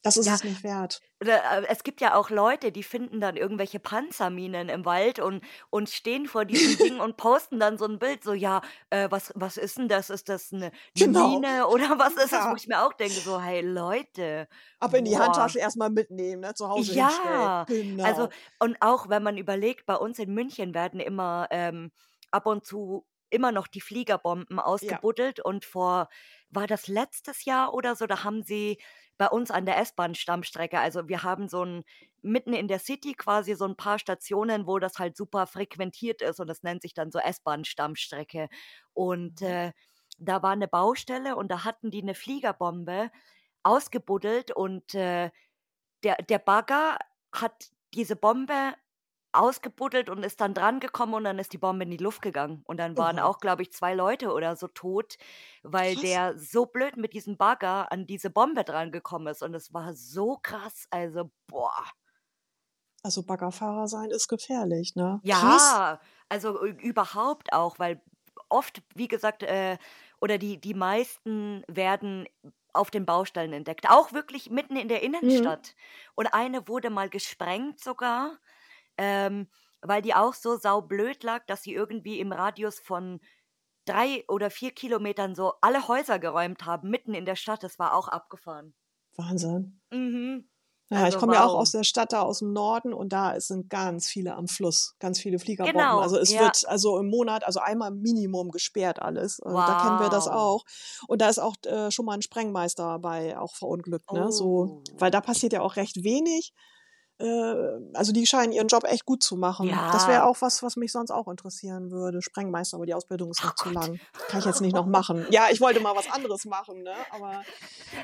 Das ist ja, es nicht wert. Es gibt ja auch Leute, die finden dann irgendwelche Panzerminen im Wald und, und stehen vor diesem Ding und posten dann so ein Bild, so ja, äh, was, was ist denn das? Ist das eine genau. Mine oder was ist ja. das? Wo ich mir auch denke, so hey Leute. Aber in boah. Die Handtasche erstmal mitnehmen, ne? Zu Hause ja, hinstellen. Genau. Also, und auch wenn man überlegt, bei uns in München werden immer ähm, ab und zu immer noch die Fliegerbomben ausgebuddelt ja. und vor, war das letztes Jahr oder so, da haben sie bei uns an der S-Bahn-Stammstrecke, also wir haben so ein, mitten in der City quasi so ein paar Stationen, wo das halt super frequentiert ist und das nennt sich dann so S-Bahn-Stammstrecke und äh, da war eine Baustelle und da hatten die eine Fliegerbombe ausgebuddelt und äh, der, der Bagger hat diese Bombe ausgebuddelt und ist dann dran gekommen und dann ist die Bombe in die Luft gegangen. Und dann waren mhm. auch, glaube ich, zwei Leute oder so tot, weil krass. Der so blöd mit diesem Bagger an diese Bombe dran gekommen ist. Und es war so krass, also boah. Also Baggerfahrer sein ist gefährlich, ne? Ja, krass. Also überhaupt auch, weil oft, wie gesagt, äh, oder die, die meisten werden auf den Baustellen entdeckt. Auch wirklich mitten in der Innenstadt. Mhm. Und eine wurde mal gesprengt sogar. Ähm, weil die auch so saublöd lag, dass sie irgendwie im Radius von drei oder vier Kilometern so alle Häuser geräumt haben, mitten in der Stadt. Das war auch abgefahren. Wahnsinn. Mhm. Ja, also, ich komme wow. ja auch aus der Stadt, da aus dem Norden und da sind ganz viele am Fluss, ganz viele Fliegerbomben. Genau, also es ja. wird also im Monat, also einmal Minimum gesperrt alles. Wow. Da kennen wir das auch. Und da ist auch äh, schon mal ein Sprengmeister bei, auch verunglückt. Ne? Oh. So, weil da passiert ja auch recht wenig. Also die scheinen ihren Job echt gut zu machen. Ja. Das wäre auch was, was mich sonst auch interessieren würde. Sprengmeister, aber die Ausbildung ist noch oh zu Gott. lang. Kann ich jetzt nicht noch machen. Ja, ich wollte mal was anderes machen, ne? Aber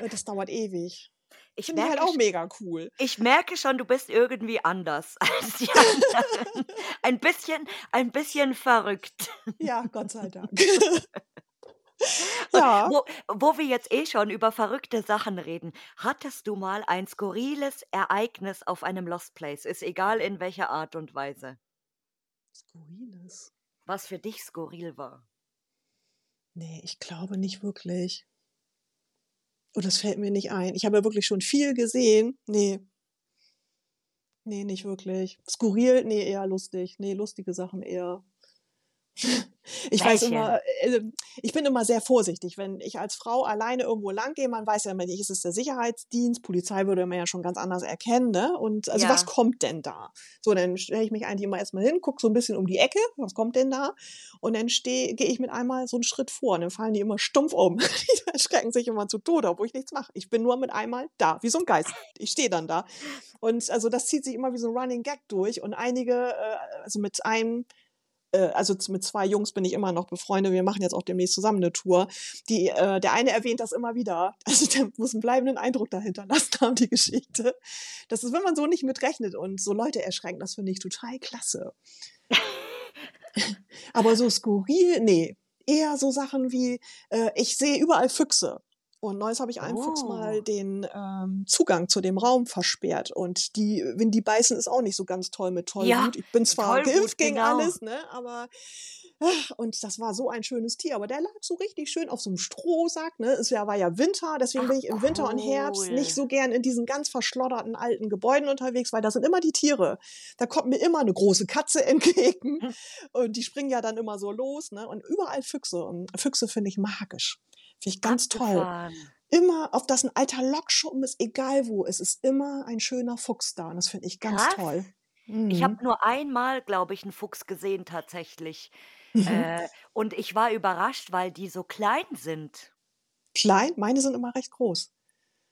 das dauert ewig. Ich finde die halt auch mega cool. Ich merke schon, du bist irgendwie anders als die anderen. Ein bisschen, ein bisschen verrückt. Ja, Gott sei Dank. Ja. Wo, wo wir jetzt eh schon über verrückte Sachen reden, hattest du mal ein skurriles Ereignis auf einem Lost Place? Ist egal in welcher Art und Weise. Skurriles? Was für dich skurril war? Nee, ich glaube nicht wirklich. Oh, das fällt mir nicht ein. Ich habe ja wirklich schon viel gesehen. Nee. Nee, nicht wirklich. Skurril? Nee, eher lustig. Nee, lustige Sachen eher. Ich weiß immer, ich bin immer sehr vorsichtig, wenn ich als Frau alleine irgendwo lang gehe, man weiß ja immer nicht, ist es der Sicherheitsdienst, Polizei würde man ja schon ganz anders erkennen, ne? Und also ja. was kommt denn da? So, dann stelle ich mich eigentlich immer erstmal hin, gucke so ein bisschen um die Ecke, was kommt denn da? Und dann gehe ich mit einmal so einen Schritt vor und dann fallen die immer stumpf um. Die erschrecken sich immer zu Tode, obwohl ich nichts mache. Ich bin nur mit einmal da, wie so ein Geist. Ich stehe dann da. Und also das zieht sich immer wie so ein Running Gag durch und einige, also mit einem also mit zwei Jungs bin ich immer noch befreundet, wir machen jetzt auch demnächst zusammen eine Tour, die, äh, der eine erwähnt das immer wieder, also der muss einen bleibenden Eindruck dahinter lassen haben, die Geschichte. Das ist, wenn man so nicht mitrechnet und so Leute erschreckt, das finde ich total klasse. Aber so skurril, nee, eher so Sachen wie, äh, ich sehe überall Füchse. Und neues habe ich einfach oh. mal den ähm, Zugang zu dem Raum versperrt. Und die, wenn die beißen, ist auch nicht so ganz toll mit Tollwut. Ja, ich bin zwar geimpft gegen genau. alles, ne, aber und das war so ein schönes Tier. Aber der lag so richtig schön auf so einem Strohsack, ne. Es war ja Winter, deswegen Ach, bin ich im Winter cool. und Herbst nicht so gern in diesen ganz verschlodderten alten Gebäuden unterwegs, weil da sind immer die Tiere. Da kommt mir immer eine große Katze entgegen. Hm. Und die springen ja dann immer so los, ne. Und überall Füchse. Und Füchse finde ich magisch. Finde ich ganz Abgefahren. toll. Immer, auf das ein alter Lokschuppen ist, egal wo, es ist immer ein schöner Fuchs da. Und das finde ich ganz Was? toll. Mhm. Ich habe nur einmal, glaube ich, einen Fuchs gesehen tatsächlich. Mhm. Äh, und ich war überrascht, weil die so klein sind. Klein? Meine sind immer recht groß.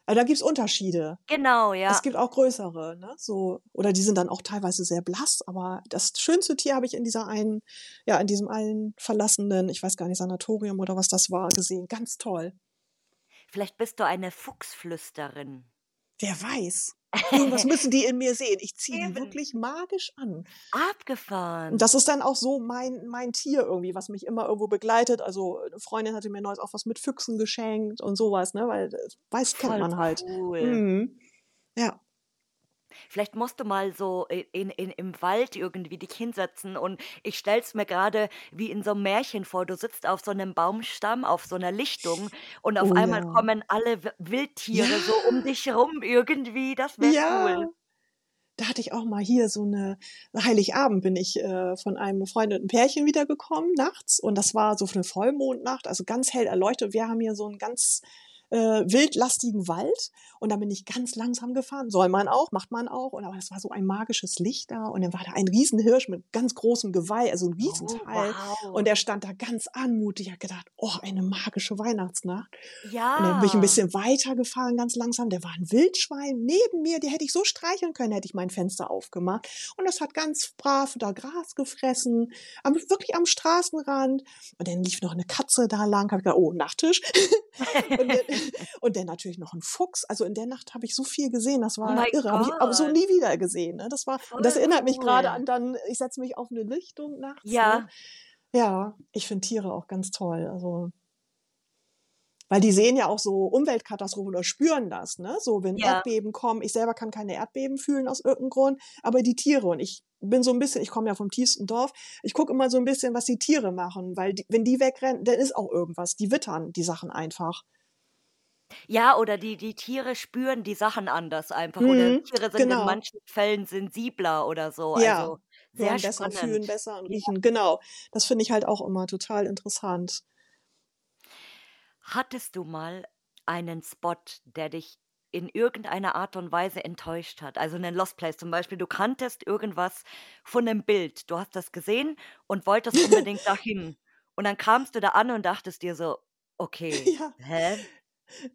Also da gibt es Unterschiede. Genau, ja. Es gibt auch größere, ne? So, oder die sind dann auch teilweise sehr blass, aber das schönste Tier habe ich in dieser einen, ja, in diesem einen verlassenen, ich weiß gar nicht, Sanatorium oder was das war, gesehen. Ganz toll. Vielleicht bist du eine Fuchsflüsterin. Wer weiß. Irgendwas müssen die in mir sehen. Ich ziehe die wirklich magisch an. Abgefahren. Und das ist dann auch so mein, mein Tier irgendwie, was mich immer irgendwo begleitet. Also eine Freundin hatte mir neulich auch was mit Füchsen geschenkt und sowas, ne? Weil das weiß, kennt Voll man halt. Cool. Mhm. Ja. Vielleicht musst du mal so in, in, im Wald irgendwie dich hinsetzen und ich stell's mir gerade wie in so einem Märchen vor, du sitzt auf so einem Baumstamm, auf so einer Lichtung und auf oh, einmal ja. kommen alle Wildtiere ja. so um dich herum irgendwie, das wäre ja. cool. Da hatte ich auch mal hier so eine, Heiligabend bin ich äh, von einem befreundeten Pärchen wiedergekommen nachts und das war so eine Vollmondnacht, also ganz hell erleuchtet. Wir haben hier so ein ganz Äh, wildlastigen Wald und da bin ich ganz langsam gefahren. Soll man auch, macht man auch. Und aber das war so ein magisches Licht da und dann war da ein Riesenhirsch mit ganz großem Geweih, also ein Riesenteil. Oh, wow. Und der stand da ganz anmutig. Ich habe gedacht, oh, eine magische Weihnachtsnacht. Ja. Und dann bin ich ein bisschen weiter gefahren, ganz langsam. Der war ein Wildschwein neben mir, die hätte ich so streicheln können, hätte ich mein Fenster aufgemacht. Und das hat ganz brav da Gras gefressen, am, wirklich am Straßenrand. Und dann lief noch eine Katze da lang. Habe ich gedacht, oh, Nachttisch. Und dann, und dann natürlich noch ein Fuchs. Also in der Nacht habe ich so viel gesehen, das war oh irre. Habe ich auch so nie wieder gesehen. Ne? Das war, und das erinnert mich gerade an dann, ich setze mich auf eine Lichtung nachts. Ja, ne? Ja, ich finde Tiere auch ganz toll. Also, weil die sehen ja auch so Umweltkatastrophen oder spüren das, ne? So, wenn ja. Erdbeben kommen. Ich selber kann keine Erdbeben fühlen aus irgendeinem Grund, aber die Tiere und ich bin so ein bisschen, ich komme ja vom tiefsten Dorf, ich gucke immer so ein bisschen, was die Tiere machen, weil die, wenn die wegrennen, dann ist auch irgendwas. Die wittern die Sachen einfach. Ja, oder die, die Tiere spüren die Sachen anders einfach. Mhm, oder Tiere sind genau. in manchen Fällen sensibler oder so. Ja, also sehr hören spannend. Besser, fühlen besser und riechen. Ja. Genau, das finde ich halt auch immer total interessant. Hattest du mal einen Spot, der dich in irgendeiner Art und Weise enttäuscht hat? Also einen Lost Place zum Beispiel. Du kanntest irgendwas von einem Bild. Du hast das gesehen und wolltest unbedingt dahin. Und dann kamst du da an und dachtest dir so, okay, ja. hä?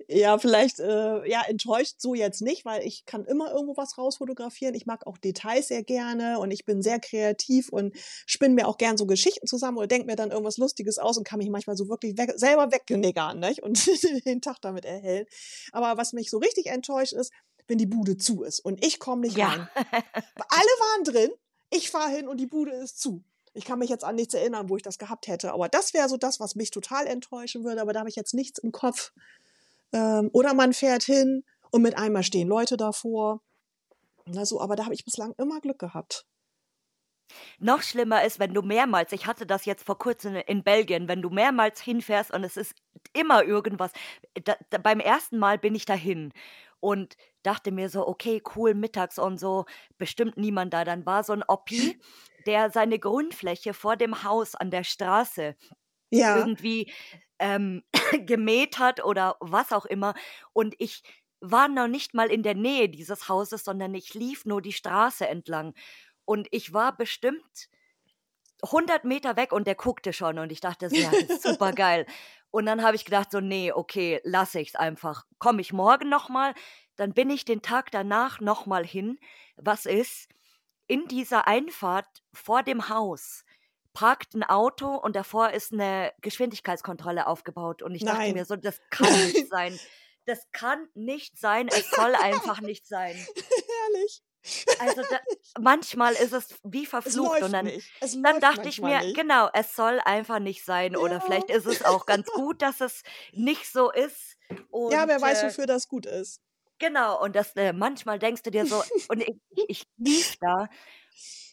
Ja, vielleicht, äh, ja, enttäuscht so jetzt nicht, weil ich kann immer irgendwo was rausfotografieren. Ich mag auch Details sehr gerne und ich bin sehr kreativ und spinne mir auch gern so Geschichten zusammen oder denke mir dann irgendwas Lustiges aus und kann mich manchmal so wirklich weg, selber wegniggern, nicht? Und den Tag damit erhellen. Aber was mich so richtig enttäuscht ist, wenn die Bude zu ist und ich komme nicht ja. rein. Alle waren drin, ich fahre hin und die Bude ist zu. Ich kann mich jetzt an nichts erinnern, wo ich das gehabt hätte, aber das wäre so das, was mich total enttäuschen würde, aber da habe ich jetzt nichts im Kopf. Oder man fährt hin und mit einmal stehen Leute davor. Also, aber da habe ich bislang immer Glück gehabt. Noch schlimmer ist, wenn du mehrmals, ich hatte das jetzt vor kurzem in Belgien, wenn du mehrmals hinfährst und es ist immer irgendwas. Da, da, beim ersten Mal bin ich dahin und dachte mir so, okay, cool, mittags und so, bestimmt niemand da. Dann war so ein Oppi, der seine Grundfläche vor dem Haus an der Straße ja. irgendwie Ähm, gemäht hat oder was auch immer. Und ich war noch nicht mal in der Nähe dieses Hauses, sondern ich lief nur die Straße entlang. Und ich war bestimmt hundert Meter weg und der guckte schon. Und ich dachte, ja, das ist super geil. Und dann habe ich gedacht, so, nee, okay, lasse ich es einfach. Komme ich morgen nochmal, dann bin ich den Tag danach nochmal hin. Was ist? In dieser Einfahrt vor dem Haus parkt ein Auto und davor ist eine Geschwindigkeitskontrolle aufgebaut. Und ich dachte Nein. mir so, das kann nicht sein. Das kann nicht sein. Es soll einfach nicht sein. Herrlich. Also da, manchmal ist es wie verflucht und dann, dann dachte ich mir, nicht. genau, es soll einfach nicht sein, ja. Oder vielleicht ist es auch ganz gut, dass es nicht so ist. Und, ja, wer weiß, wofür das gut ist. Genau, und das äh, manchmal denkst du dir so, und ich, ich lief da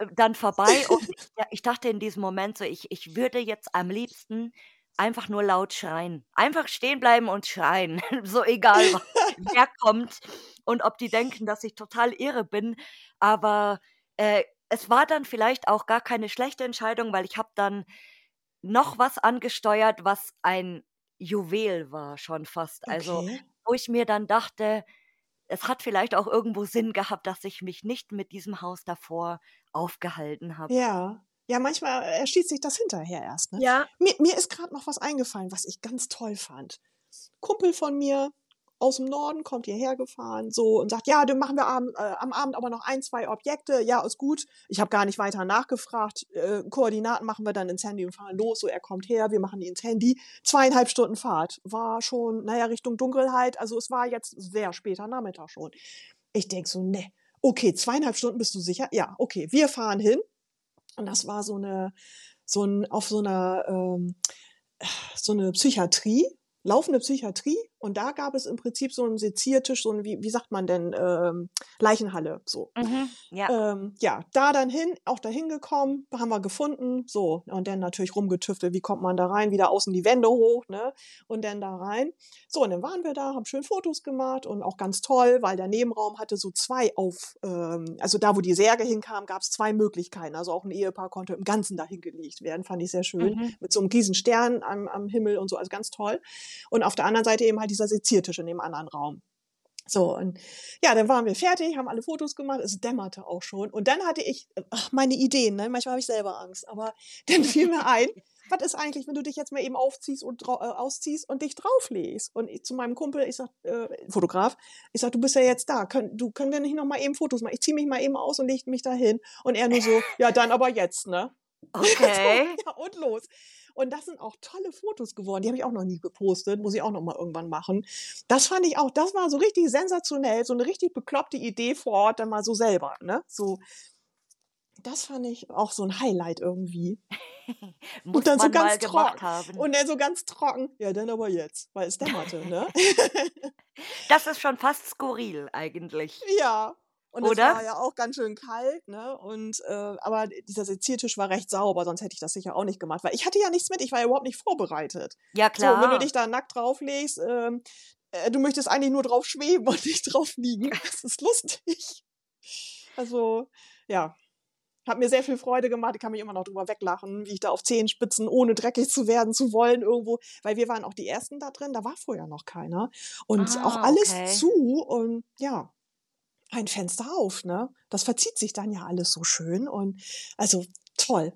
äh, dann vorbei und ich, ja, ich dachte in diesem Moment so, ich, ich würde jetzt am liebsten einfach nur laut schreien. Einfach stehen bleiben und schreien. So egal, wer kommt und ob die denken, dass ich total irre bin. Aber äh, es war dann vielleicht auch gar keine schlechte Entscheidung, weil ich habe dann noch was angesteuert, was ein Juwel war schon fast. Okay. Also wo ich mir dann dachte, es hat vielleicht auch irgendwo Sinn gehabt, dass ich mich nicht mit diesem Haus davor aufgehalten habe. Ja. Ja, manchmal erschließt sich das hinterher erst. Ne? Ja. Mir, mir ist gerade noch was eingefallen, was ich ganz toll fand. Kumpel von mir aus dem Norden kommt hierher gefahren so, und sagt, ja, dann machen wir ab, äh, am Abend aber noch ein, zwei Objekte. Ja, ist gut. Ich habe gar nicht weiter nachgefragt. Äh, Koordinaten machen wir dann ins Handy und fahren los. So, er kommt her, wir machen die ins Handy. Zweieinhalb Stunden Fahrt. War schon, naja, Richtung Dunkelheit. Also es war jetzt sehr später Nachmittag schon. Ich denke so, ne, okay, zweieinhalb Stunden, bist du sicher? Ja, okay, wir fahren hin. Und das war so eine, so ein, auf so einer, ähm, so eine Psychiatrie, laufende Psychiatrie. Und da gab es im Prinzip so einen Seziertisch, so ein, wie, wie sagt man denn, ähm, Leichenhalle, so. Mhm, ja. Ähm, ja, da dann hin, auch da hingekommen, haben wir gefunden, so. Und dann natürlich rumgetüftelt, wie kommt man da rein, wieder außen die Wände hoch, ne? Und dann da rein. So, und dann waren wir da, haben schön Fotos gemacht und auch ganz toll, weil der Nebenraum hatte so zwei auf, ähm, also da, wo die Särge hinkamen, gab es zwei Möglichkeiten. Also auch ein Ehepaar konnte im Ganzen dahin gelegt werden, fand ich sehr schön. Mhm. Mit so einem riesen Stern am, am Himmel und so, also ganz toll. Und auf der anderen Seite eben halt dieser Seziertisch in dem anderen Raum. So, und ja, dann waren wir fertig, haben alle Fotos gemacht, es dämmerte auch schon. Und dann hatte ich, ach, meine Ideen, ne? Manchmal habe ich selber Angst, aber dann fiel mir ein, was ist eigentlich, wenn du dich jetzt mal eben aufziehst und äh, ausziehst und dich drauflegst? Und ich, zu meinem Kumpel, ich sag, äh, Fotograf, ich sag, du bist ja jetzt da, können, du, können wir nicht noch mal eben Fotos machen? Ich ziehe mich mal eben aus und lege mich da hin. Und er nur so, ja, dann aber jetzt, ne? Okay. So, ja, und los. Und das sind auch tolle Fotos geworden. Die habe ich auch noch nie gepostet. Muss ich auch noch mal irgendwann machen. Das fand ich auch, das war so richtig sensationell. So eine richtig bekloppte Idee vor Ort dann mal so selber. Ne? So, das fand ich auch so ein Highlight irgendwie. Und dann so ganz trocken. Und dann so ganz trocken. Ja, dann aber jetzt. Weil es dämmerte, ne? Das ist schon fast skurril eigentlich. Ja. Und es war ja auch ganz schön kalt, ne? Und äh, aber dieser Seziertisch war recht sauber, sonst hätte ich das sicher auch nicht gemacht, weil ich hatte ja nichts mit, ich war ja überhaupt nicht vorbereitet. Ja, klar. So, wenn du dich da nackt drauflegst, äh, äh, du möchtest eigentlich nur drauf schweben und nicht drauf liegen. Das ist lustig. Also, ja. Hat mir sehr viel Freude gemacht. Ich kann mich immer noch drüber weglachen, wie ich da auf Zehenspitzen, ohne dreckig zu werden, zu wollen irgendwo. Weil wir waren auch die Ersten da drin, da war vorher noch keiner. Und ah, auch alles okay. zu und ja. Ein Fenster auf, ne? Das verzieht sich dann ja alles so schön und also toll.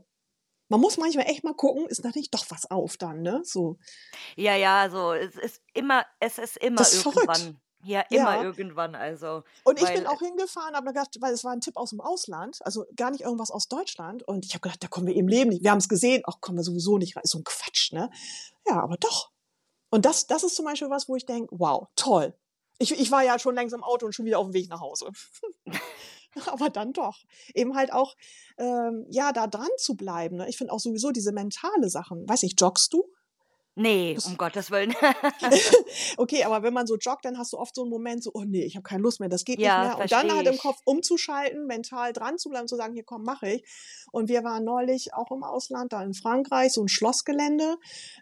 Man muss manchmal echt mal gucken, ist natürlich doch was auf dann, ne? So. Ja, ja, also es ist immer, es ist immer das ist irgendwann. Verrückt. Ja, immer ja. irgendwann, also. Und ich weil, bin auch hingefahren, habe mir gedacht, weil es war ein Tipp aus dem Ausland, also gar nicht irgendwas aus Deutschland. Und ich habe gedacht, da kommen wir eben leben nicht. Wir haben es gesehen, ach, kommen wir sowieso nicht rein. Ist so ein Quatsch, ne? Ja, aber doch. Und das, das ist zum Beispiel was, wo ich denke, wow, toll. Ich, ich war ja schon längst im Auto und schon wieder auf dem Weg nach Hause. Aber dann doch. Eben halt auch, ähm, ja, da dran zu bleiben. Ne? Ich finde auch sowieso diese mentale Sachen. Weiß nicht, joggst du? Nee, das um Gottes Willen. Okay, aber wenn man so joggt, dann hast du oft so einen Moment so, oh nee, ich habe keine Lust mehr, das geht ja, nicht mehr. Und dann halt im Kopf umzuschalten, mental dran zu bleiben, zu sagen, hier komm, mache ich. Und wir waren neulich auch im Ausland, da in Frankreich, so ein Schlossgelände.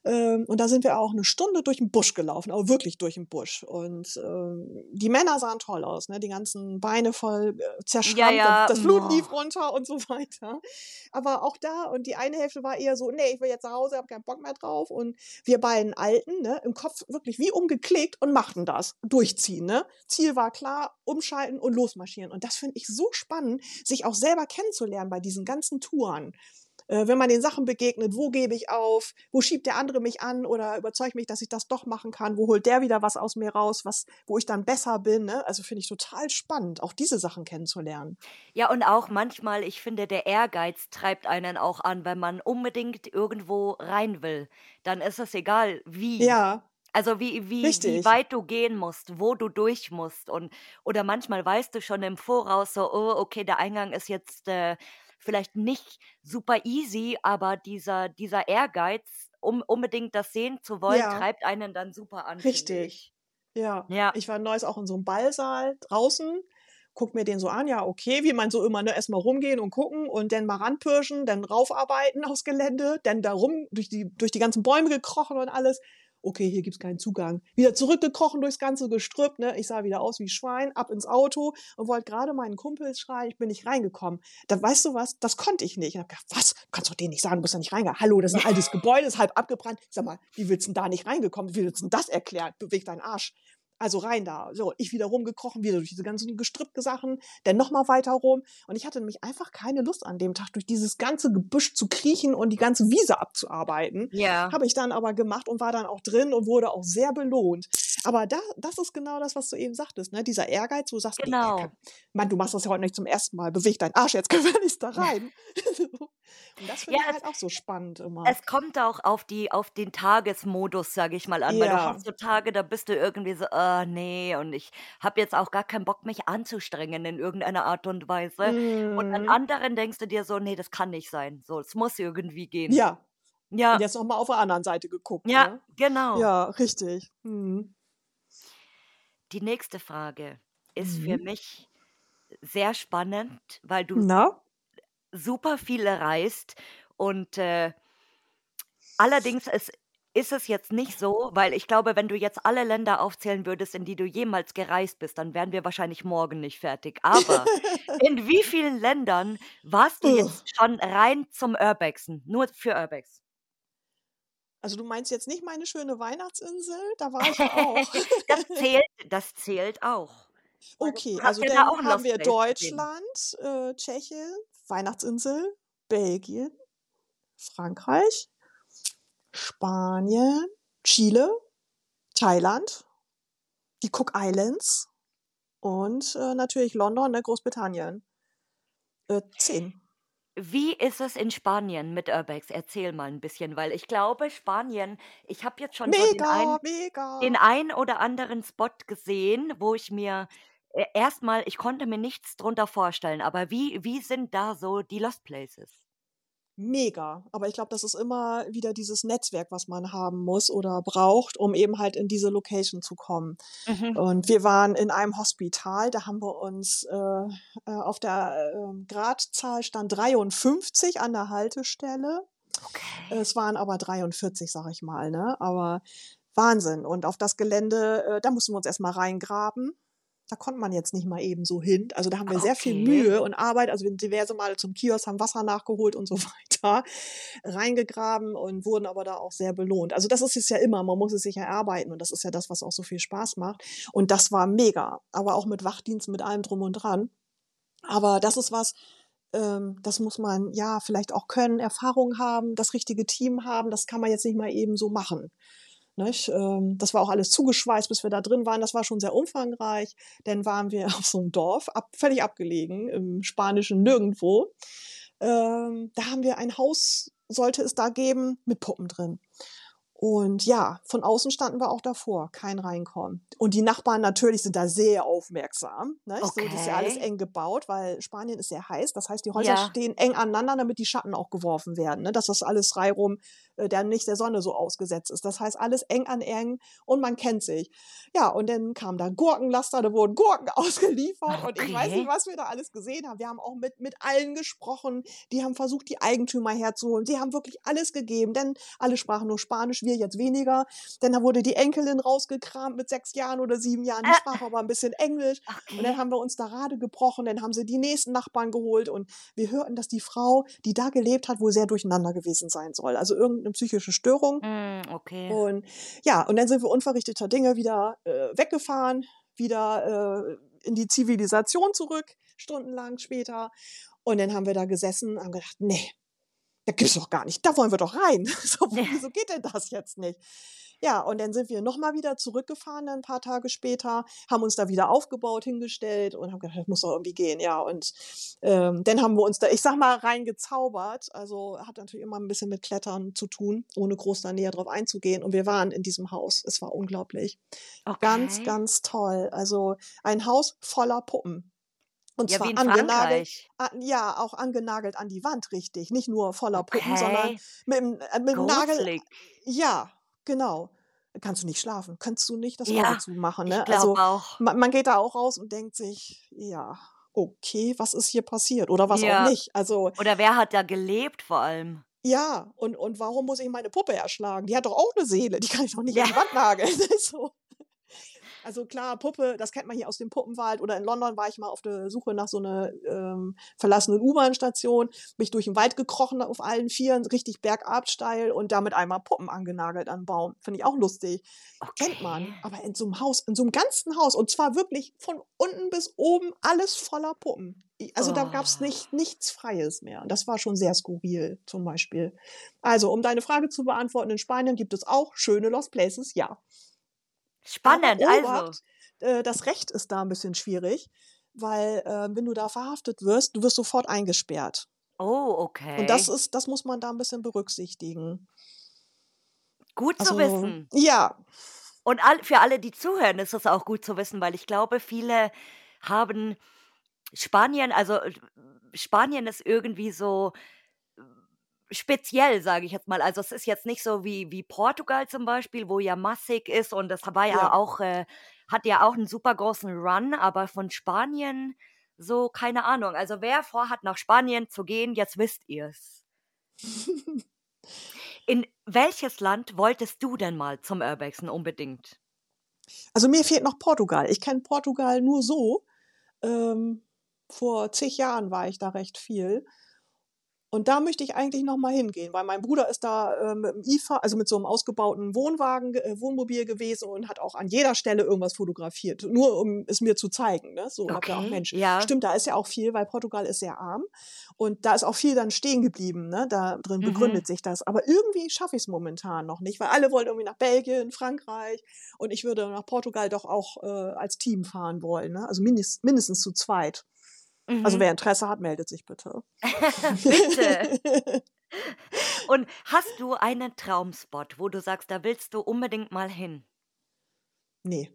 Ähm, und da sind wir auch eine Stunde durch den Busch gelaufen, aber wirklich durch den Busch. Und ähm, die Männer sahen toll aus, ne? Die ganzen Beine voll äh, zerschrammt, ja, ja. das Blut lief oh. runter und so weiter. Aber auch da, und die eine Hälfte war eher so, nee, ich will jetzt nach Hause, habe keinen Bock mehr drauf. Und wir beiden Alten, ne, im Kopf wirklich wie umgeklickt und machten das. Durchziehen, ne? Ziel war klar, umschalten und losmarschieren. Und das finde ich so spannend, sich auch selber kennenzulernen bei diesen ganzen Touren. Äh, wenn man den Sachen begegnet, wo gebe ich auf? Wo schiebt der andere mich an? Oder überzeugt mich, dass ich das doch machen kann? Wo holt der wieder was aus mir raus, was, wo ich dann besser bin? Ne? Also finde ich total spannend, auch diese Sachen kennenzulernen. Ja, und auch manchmal, ich finde, der Ehrgeiz treibt einen auch an, wenn man unbedingt irgendwo rein will. Dann ist es egal, wie. Ja. Also wie, wie, wie Richtig. weit du gehen musst, wo du durch musst. Und, oder manchmal weißt du schon im Voraus so, oh, okay, der Eingang ist jetzt äh, vielleicht nicht super easy, aber dieser, dieser Ehrgeiz, um unbedingt das sehen zu wollen, Ja, treibt einen dann super an. finde ich. richtig. Ja. Ja. Ich war neulich auch in so einem Ballsaal draußen, guck mir den so an, ja, okay, wie man so immer, ne, erstmal rumgehen und gucken und dann mal ranpirschen, dann raufarbeiten aufs Gelände, dann da rum durch die, durch die ganzen Bäume gekrochen und alles. Okay, hier gibt's keinen Zugang. Wieder zurückgekrochen durchs ganze Gestrüpp, ne? Ich sah wieder aus wie Schwein, ab ins Auto und wollte gerade meinen Kumpels schreien, ich bin nicht reingekommen. Da weißt du was, das konnte ich nicht. Ich hab gedacht, was? Du kannst doch denen nicht sagen, du bist da nicht reingegangen. Hallo, das ist ein altes Gebäude, ist halb abgebrannt. Ich sag mal, wie willst du denn da nicht reingekommen? Wie willst du denn das erklären? Beweg deinen Arsch. Also rein da. So, ich wieder rumgekrochen, wieder durch diese ganzen gestrippten Sachen, dann nochmal weiter rum. Und ich hatte nämlich einfach keine Lust an dem Tag, durch dieses ganze Gebüsch zu kriechen und die ganze Wiese abzuarbeiten. Ja. Habe ich dann aber gemacht und war dann auch drin und wurde auch sehr belohnt. Aber da, das ist genau das, was du eben sagtest, ne? Dieser Ehrgeiz, wo du sagst, Genau. ey, Mann, du machst das ja heute nicht zum ersten Mal, beweg deinen Arsch, jetzt können wir nicht da rein. Und das finde ja, ich halt auch so spannend immer. Es kommt auch auf, die, auf den Tagesmodus, sage ich mal, an, weil du Ja. hast so Tage, da bist du irgendwie so, ah, nee, und ich habe jetzt auch gar keinen Bock, mich anzustrengen in irgendeiner Art und Weise. Mm. Und an anderen denkst du dir so, nee, das kann nicht sein, so, es muss irgendwie gehen. Ja, ja. Und jetzt nochmal auf der anderen Seite geguckt. Ja, ne? Genau. Ja, richtig. Hm. Die nächste Frage ist Mhm. für mich sehr spannend, weil du Na? super viele reist und äh, allerdings ist, ist es jetzt nicht so, weil ich glaube, wenn du jetzt alle Länder aufzählen würdest, in die du jemals gereist bist, dann wären wir wahrscheinlich morgen nicht fertig. Aber in wie vielen Ländern warst du Ugh. jetzt schon rein zum Urbexen, nur für Urbex? Also du meinst jetzt nicht meine schöne Weihnachtsinsel? Da war ich ja auch. Das zählt, das zählt auch. Okay, also dann haben wir Deutschland, äh, Tschechien, Weihnachtsinsel, Belgien, Frankreich, Spanien, Chile, Thailand, die Cook Islands und äh, natürlich London, ne, Großbritannien. Äh, zehn. Wie ist es in Spanien mit Urbex? Erzähl mal ein bisschen, weil ich glaube, Spanien, ich habe jetzt schon mega, so den, ein, mega. den ein oder anderen Spot gesehen, wo ich mir äh, erstmal, ich konnte mir nichts drunter vorstellen, aber wie, wie sind da so die Lost Places? Mega, aber ich glaube, das ist immer wieder dieses Netzwerk, was man haben muss oder braucht, um eben halt in diese Location zu kommen. Mhm. Und wir waren in einem Hospital, da haben wir uns äh, auf der äh, Gradzahl stand dreiundfünfzig an der Haltestelle. Okay. Es waren aber dreiundvierzig, sag ich mal, ne? Aber Wahnsinn. Und auf das Gelände, äh, da mussten wir uns erstmal reingraben. Da konnte man jetzt nicht mal eben so hin. Also da haben wir okay. sehr viel Mühe und Arbeit. Also wir sind diverse Male zum Kiosk, haben Wasser nachgeholt und so weiter, reingegraben und wurden aber da auch sehr belohnt. Also das ist es ja immer, man muss es sich erarbeiten und das ist ja das, was auch so viel Spaß macht. Und das war mega, aber auch mit Wachdienst, mit allem drum und dran. Aber das ist was, ähm, das muss man ja vielleicht auch können, Erfahrung haben, das richtige Team haben, das kann man jetzt nicht mal eben so machen. Nicht? Das war auch alles zugeschweißt, bis wir da drin waren. Das war schon sehr umfangreich. Dann waren wir auf so einem Dorf, ab, völlig abgelegen, im spanischen Nirgendwo. Ähm, da haben wir ein Haus, sollte es da geben, mit Puppen drin. Und ja, von außen standen wir auch davor, kein Reinkommen. Und die Nachbarn natürlich sind da sehr aufmerksam. Ne? Okay. So, das ist ja alles eng gebaut, weil Spanien ist sehr heiß. Das heißt, die Häuser ja. stehen eng aneinander, damit die Schatten auch geworfen werden. Ne? Dass das alles reihum äh, dann nicht der Sonne so ausgesetzt ist. Das heißt, alles eng an eng und man kennt sich. Ja, und dann kamen da Gurkenlaster, da wurden Gurken ausgeliefert. Okay. Und ich weiß nicht, was wir da alles gesehen haben. Wir haben auch mit, mit allen gesprochen. Die haben versucht, die Eigentümer herzuholen. Die haben wirklich alles gegeben, denn alle sprachen nur Spanisch, wir jetzt weniger, denn da wurde die Enkelin rausgekramt mit sechs Jahren oder sieben Jahren, die sprach aber ein bisschen Englisch okay. und dann haben wir uns da Rade gebrochen, dann haben sie die nächsten Nachbarn geholt und wir hörten, dass die Frau, die da gelebt hat, wohl sehr durcheinander gewesen sein soll, also irgendeine psychische Störung mm, okay. und ja, und dann sind wir unverrichteter Dinge wieder äh, weggefahren, wieder äh, in die Zivilisation zurück, stundenlang später und dann haben wir da gesessen und haben gedacht, nee, da gibt's doch gar nicht, da wollen wir doch rein. So, wieso geht denn das jetzt nicht? Ja, und dann sind wir nochmal wieder zurückgefahren, dann ein paar Tage später, haben uns da wieder aufgebaut, hingestellt und haben gedacht, das muss doch irgendwie gehen. Ja, und ähm, dann haben wir uns da, ich sag mal, reingezaubert. Also hat natürlich immer ein bisschen mit Klettern zu tun, ohne groß da näher drauf einzugehen. Und wir waren in diesem Haus. Es war unglaublich. Okay. Ganz, ganz toll. Also ein Haus voller Puppen. Und ja, zwar angenagelt, an, ja, auch angenagelt an die Wand, richtig. Nicht nur voller okay. Puppen, sondern mit dem, äh, mit dem Nagel. Ja, genau. Kannst du nicht schlafen, kannst du nicht das Auge ja, zumachen. Ne? Also auch. Man, man geht da auch raus und denkt sich, ja, okay, was ist hier passiert? Oder was ja. auch nicht. Also, oder wer hat da gelebt vor allem? Ja, und, und warum muss ich meine Puppe erschlagen? Die hat doch auch eine Seele, die kann ich doch nicht ja. an die Wand nageln. So. Also klar, Puppe, das kennt man hier aus dem Puppenwald. Oder in London war ich mal auf der Suche nach so einer ähm, verlassenen U-Bahn-Station. Bin ich durch den Wald gekrochen auf allen Vieren, richtig bergab steil und damit einmal Puppen angenagelt an den Baum. Finde ich auch lustig. Okay. Kennt man. Aber in so einem Haus, in so einem ganzen Haus und zwar wirklich von unten bis oben alles voller Puppen. Also oh. da gab es nicht, nichts Freies mehr. Und das war schon sehr skurril zum Beispiel. Also um deine Frage zu beantworten, in Spanien gibt es auch schöne Lost Places, ja. Spannend, also. Äh, das Recht ist da ein bisschen schwierig, weil äh, wenn du da verhaftet wirst, du wirst sofort eingesperrt. Oh, okay. Und das ist, das muss man da ein bisschen berücksichtigen. Gut also, zu wissen. Ja. Und all, für alle, die zuhören, ist das auch gut zu wissen, weil ich glaube, viele haben Spanien, also Spanien ist irgendwie so speziell, sage ich jetzt mal. Also es ist jetzt nicht so wie, wie Portugal zum Beispiel, wo ja massig ist und das war ja, ja. auch, äh, hat ja auch einen super großen Run, aber von Spanien so, keine Ahnung. Also wer vorhat, nach Spanien zu gehen, jetzt wisst ihr's. In welches Land wolltest du denn mal zum Urbexen unbedingt? Also mir fehlt noch Portugal. Ich kenne Portugal nur so. Ähm, vor zig Jahren war ich da recht viel. Und da möchte ich eigentlich nochmal hingehen, weil mein Bruder ist da äh, mit dem I F A, also mit so einem ausgebauten Wohnwagen, äh, Wohnmobil gewesen und hat auch an jeder Stelle irgendwas fotografiert, nur um es mir zu zeigen. Ne? So, okay. hab ja auch, Mensch, ja. stimmt, da ist ja auch viel, weil Portugal ist sehr arm und da ist auch viel dann stehen geblieben, ne? Da drin begründet mhm. sich das. Aber irgendwie schaffe ich es momentan noch nicht, weil alle wollen irgendwie nach Belgien, Frankreich und ich würde nach Portugal doch auch äh, als Team fahren wollen, ne? Also mindest, mindestens zu zweit. Also wer Interesse hat, meldet sich bitte. Bitte. Und hast du einen Traumspot, wo du sagst, da willst du unbedingt mal hin? Nee.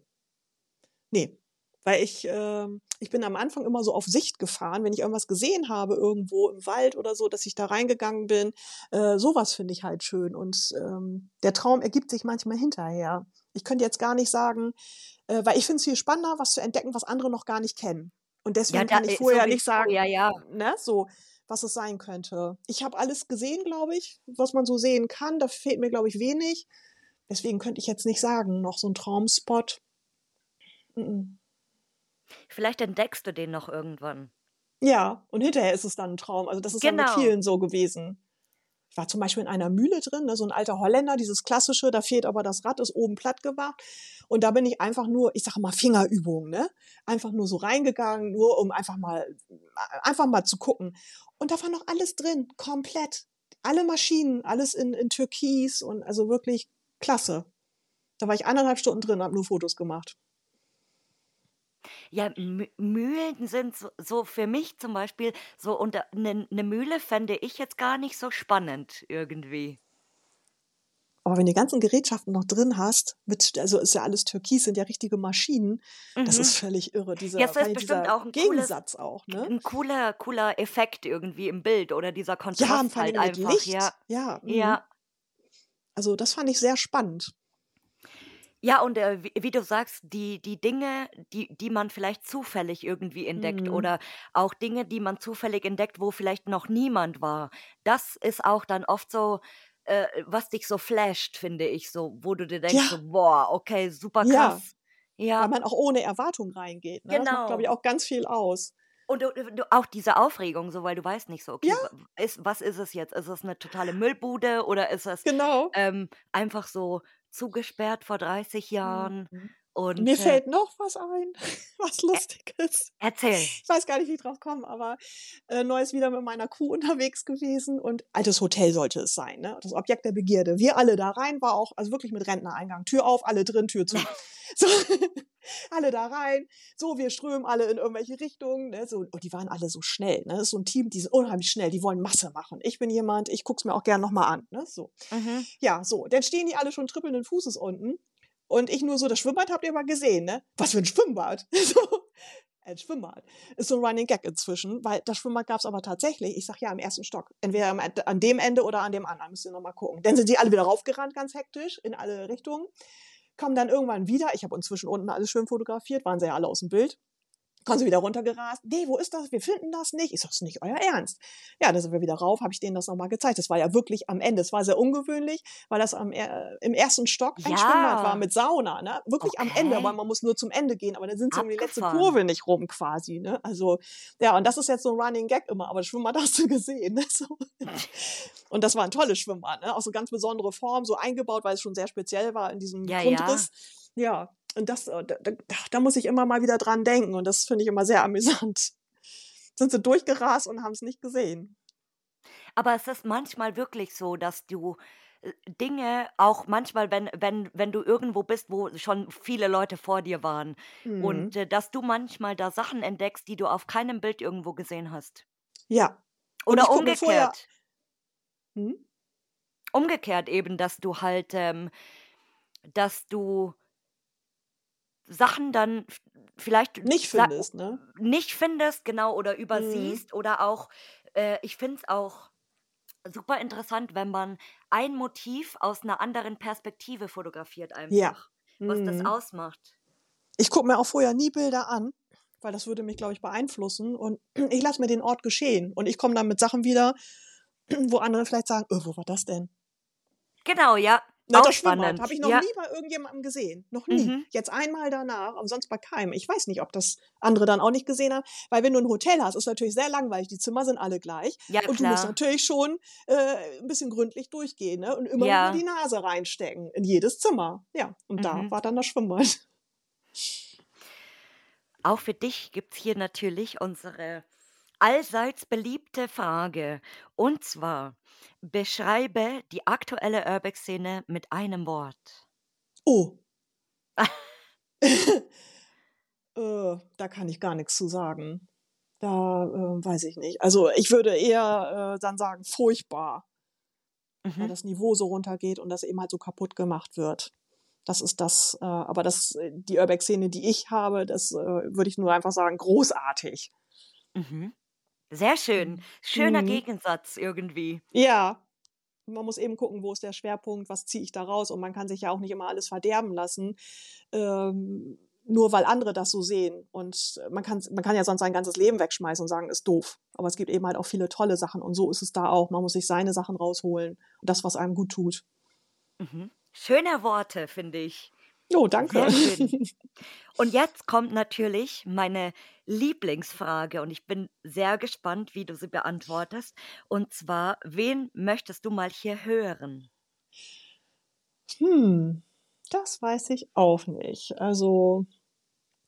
Nee. Weil ich, äh, ich bin am Anfang immer so auf Sicht gefahren, wenn ich irgendwas gesehen habe, irgendwo im Wald oder so, dass ich da reingegangen bin. Äh, sowas finde ich halt schön. Und ähm, der Traum ergibt sich manchmal hinterher. Ich könnte jetzt gar nicht sagen, äh, weil ich finde es viel spannender, was zu entdecken, was andere noch gar nicht kennen. Und deswegen ja, da, kann ich vorher so nicht sagen, ja, ja. Ne, so, was es sein könnte. Ich habe alles gesehen, glaube ich, was man so sehen kann. Da fehlt mir, glaube ich, wenig. Deswegen könnte ich jetzt nicht sagen, noch so ein Traumspot. Mm-mm. Vielleicht entdeckst du den noch irgendwann. Ja, und hinterher ist es dann ein Traum. Also das ist genau. dann mit vielen so gewesen. Ich war zum Beispiel in einer Mühle drin, ne, so ein alter Holländer, dieses klassische, da fehlt aber das Rad, ist oben platt gemacht. Und da bin ich einfach nur, ich sage mal Fingerübung, ne? Einfach nur so reingegangen, nur um einfach mal, einfach mal zu gucken. Und da war noch alles drin, komplett. Alle Maschinen, alles in, in Türkis und also wirklich klasse. Da war ich eineinhalb Stunden drin, habe nur Fotos gemacht. Ja, M- Mühlen sind so, so für mich zum Beispiel, so unter eine ne Mühle fände ich jetzt gar nicht so spannend irgendwie. Aber wenn du die ganzen Gerätschaften noch drin hast, mit, also ist ja alles Türkis, sind ja richtige Maschinen, mhm. das ist völlig irre. Dieser, ja, das ist bestimmt auch ein Gegensatz cooles, auch, ne? Ein cooler, cooler Effekt irgendwie im Bild oder dieser Kontrast ja, halt mit einfach. Licht. Ja, ja, ja. Also das fand ich sehr spannend. Ja, und äh, wie, wie du sagst, die, die Dinge, die, die man vielleicht zufällig irgendwie entdeckt mhm. oder auch Dinge, die man zufällig entdeckt, wo vielleicht noch niemand war, das ist auch dann oft so, äh, was dich so flasht, finde ich, so, wo du dir denkst, ja. so, boah, okay, super krass. Ja. Ja. Weil man auch ohne Erwartung reingeht. Ne? Genau. Das macht, glaube ich, auch ganz viel aus. Und du, du, auch diese Aufregung, so weil du weißt nicht so, okay, ja. ist, was ist es jetzt? Ist es eine totale Müllbude oder ist es genau. ähm, einfach so zugesperrt vor dreißig Jahren mhm. Und mir äh, fällt noch was ein, was lustig äh, ist. Erzähl. Ich weiß gar nicht, wie ich drauf komme, aber äh, neu ist wieder mit meiner Kuh unterwegs gewesen und altes Hotel sollte es sein, ne? Das Objekt der Begierde. Wir alle da rein, war auch, also wirklich mit Rentnereingang. Tür auf, alle drin, Tür zu. So, alle da rein. So, wir strömen alle in irgendwelche Richtungen. Ne? So, und die waren alle so schnell. Ne? Das ist so ein Team, die sind unheimlich schnell. Die wollen Masse machen. Ich bin jemand, ich guck's mir auch gern nochmal an. Ne? So. Mhm. Ja, so. Dann stehen die alle schon trippelnden Fußes unten. Und ich nur so, das Schwimmbad habt ihr mal gesehen, ne? Was für ein Schwimmbad? So. Ein Schwimmbad. Ist so ein Running Gag inzwischen, weil das Schwimmbad gab es aber tatsächlich, ich sag ja, im ersten Stock. Entweder an dem Ende oder an dem anderen. Müsst ihr nochmal gucken. Dann sind die alle wieder raufgerannt, ganz hektisch, in alle Richtungen. Kommen dann irgendwann wieder, ich habe inzwischen unten alles schön fotografiert, waren sie ja alle aus dem Bild, kommen sie wieder runtergerast, nee, wo ist das, wir finden das nicht, ich sage, das ist nicht euer Ernst. Ja, da sind wir wieder rauf, habe ich denen das nochmal gezeigt, das war ja wirklich am Ende, es war sehr ungewöhnlich, weil das am, äh, im ersten Stock ein ja. Schwimmbad war mit Sauna, ne? Wirklich okay. Am Ende, weil man muss nur zum Ende gehen, aber dann sind sie um die letzte Kurve nicht rum quasi, ne? Also, ja, und das ist jetzt so ein Running Gag immer, aber das Schwimmbad hast du gesehen, ne? So. Und das war ein tolles Schwimmbad, ne? Auch so ganz besondere Form, so eingebaut, weil es schon sehr speziell war in diesem ja, Grundriss. Ja, ja. Und das, da, da muss ich immer mal wieder dran denken. Und das finde ich immer sehr amüsant. Sind sie durchgerast und haben es nicht gesehen. Aber es ist manchmal wirklich so, dass du Dinge auch manchmal, wenn, wenn, wenn du irgendwo bist, wo schon viele Leute vor dir waren. Mhm. Und äh, dass du manchmal da Sachen entdeckst, die du auf keinem Bild irgendwo gesehen hast. Ja. Oder umgekehrt. Vorher... Hm? Umgekehrt eben, dass du halt, ähm, dass du... Sachen dann vielleicht nicht findest, sa- ne? Nicht findest, genau, oder übersiehst mhm. oder auch, äh, ich finde es auch super interessant, wenn man ein Motiv aus einer anderen Perspektive fotografiert einfach, ja. was mhm. das ausmacht. Ich gucke mir auch vorher nie Bilder an, weil das würde mich, glaube ich, beeinflussen und ich lasse mir den Ort geschehen und ich komme dann mit Sachen wieder, wo andere vielleicht sagen, oh, wo war das denn? Genau, ja. Na, das Schwimmbad habe ich noch ja. nie bei irgendjemandem gesehen. Noch nie. Mhm. Jetzt einmal danach, aber sonst bei keinem. Ich weiß nicht, ob das andere dann auch nicht gesehen haben. Weil wenn du ein Hotel hast, ist natürlich sehr langweilig. Die Zimmer sind alle gleich. Ja, und klar. Du musst natürlich schon äh, ein bisschen gründlich durchgehen, ne? Und immer ja. nur die Nase reinstecken in jedes Zimmer. Ja, und mhm. da war dann das Schwimmbad. Auch für dich gibt es hier natürlich unsere allseits beliebte Frage. Und zwar... Beschreibe die aktuelle Urbex-Szene mit einem Wort. Oh. äh, da kann ich gar nichts zu sagen. Da äh, weiß ich nicht. Also ich würde eher äh, dann sagen, furchtbar. Mhm. Weil das Niveau so runtergeht und das eben halt so kaputt gemacht wird. Das ist das, äh, aber das, die Urbex-Szene, die ich habe, das äh, würde ich nur einfach sagen, großartig. Mhm. Sehr schön. Schöner mhm. Gegensatz irgendwie. Ja. Man muss eben gucken, wo ist der Schwerpunkt, was ziehe ich da raus. Und man kann sich ja auch nicht immer alles verderben lassen, ähm, nur weil andere das so sehen. Und man kann, man kann ja sonst sein ganzes Leben wegschmeißen und sagen, ist doof. Aber es gibt eben halt auch viele tolle Sachen. Und so ist es da auch. Man muss sich seine Sachen rausholen. Und das, was einem gut tut. Mhm. Schöne Worte, finde ich. Oh, danke. Sehr schön. Und jetzt kommt natürlich meine Lieblingsfrage und ich bin sehr gespannt, wie du sie beantwortest. Und zwar, wen möchtest du mal hier hören? Hm, das weiß ich auch nicht. Also,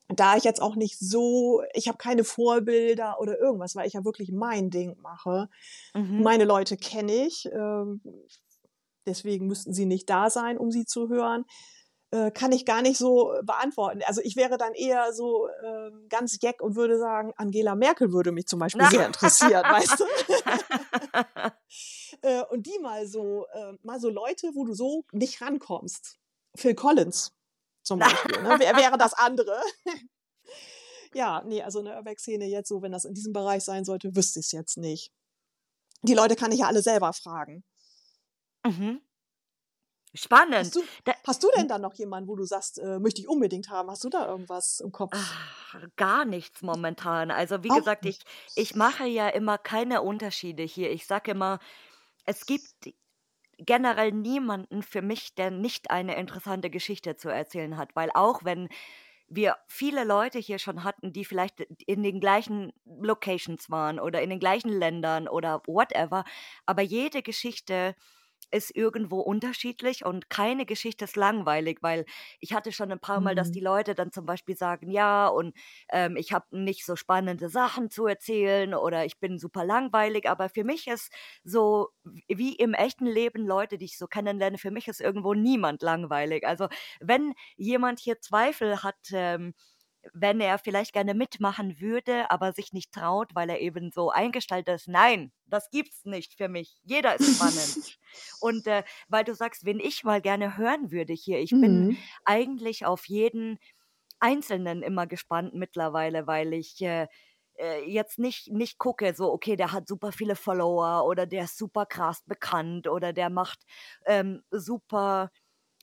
da ich jetzt auch nicht so, ich habe keine Vorbilder oder irgendwas, weil ich ja wirklich mein Ding mache. Mhm. Meine Leute kenne ich, deswegen müssten sie nicht da sein, um sie zu hören. Kann ich gar nicht so beantworten. Also ich wäre dann eher so äh, ganz jeck und würde sagen, Angela Merkel würde mich zum Beispiel Na. sehr interessieren, weißt du? äh, und die mal so, äh, mal so Leute, wo du so nicht rankommst. Phil Collins zum Beispiel, ne? Wer wäre das andere? Ja, nee, also eine Urbex-Szene jetzt so, wenn das in diesem Bereich sein sollte, wüsste ich es jetzt nicht. Die Leute kann ich ja alle selber fragen. Mhm. Spannend. Hast du, da, hast du denn da noch jemanden, wo du sagst, äh, möchte ich unbedingt haben? Hast du da irgendwas im Kopf? Ach, gar nichts momentan. Also wie Auch gesagt, ich, ich mache ja immer keine Unterschiede hier. Ich sage immer, es gibt generell niemanden für mich, der nicht eine interessante Geschichte zu erzählen hat. Weil auch wenn wir viele Leute hier schon hatten, die vielleicht in den gleichen Locations waren oder in den gleichen Ländern oder whatever, aber jede Geschichte ist irgendwo unterschiedlich und keine Geschichte ist langweilig, weil ich hatte schon ein paar Mal, dass die Mhm. Leute dann zum Beispiel sagen, ja, und ähm, ich habe nicht so spannende Sachen zu erzählen oder ich bin super langweilig, aber für mich ist so, wie im echten Leben Leute, die ich so kennenlerne, für mich ist irgendwo niemand langweilig. Also wenn jemand hier Zweifel hat, ähm, wenn er vielleicht gerne mitmachen würde, aber sich nicht traut, weil er eben so eingestellt ist. Nein, das gibt's nicht für mich. Jeder ist spannend. Und äh, weil du sagst, wen ich mal gerne hören würde hier, ich bin Mhm. eigentlich auf jeden Einzelnen immer gespannt mittlerweile, weil ich äh, äh, jetzt nicht, nicht gucke, so, okay, der hat super viele Follower oder der ist super krass bekannt oder der macht ähm, super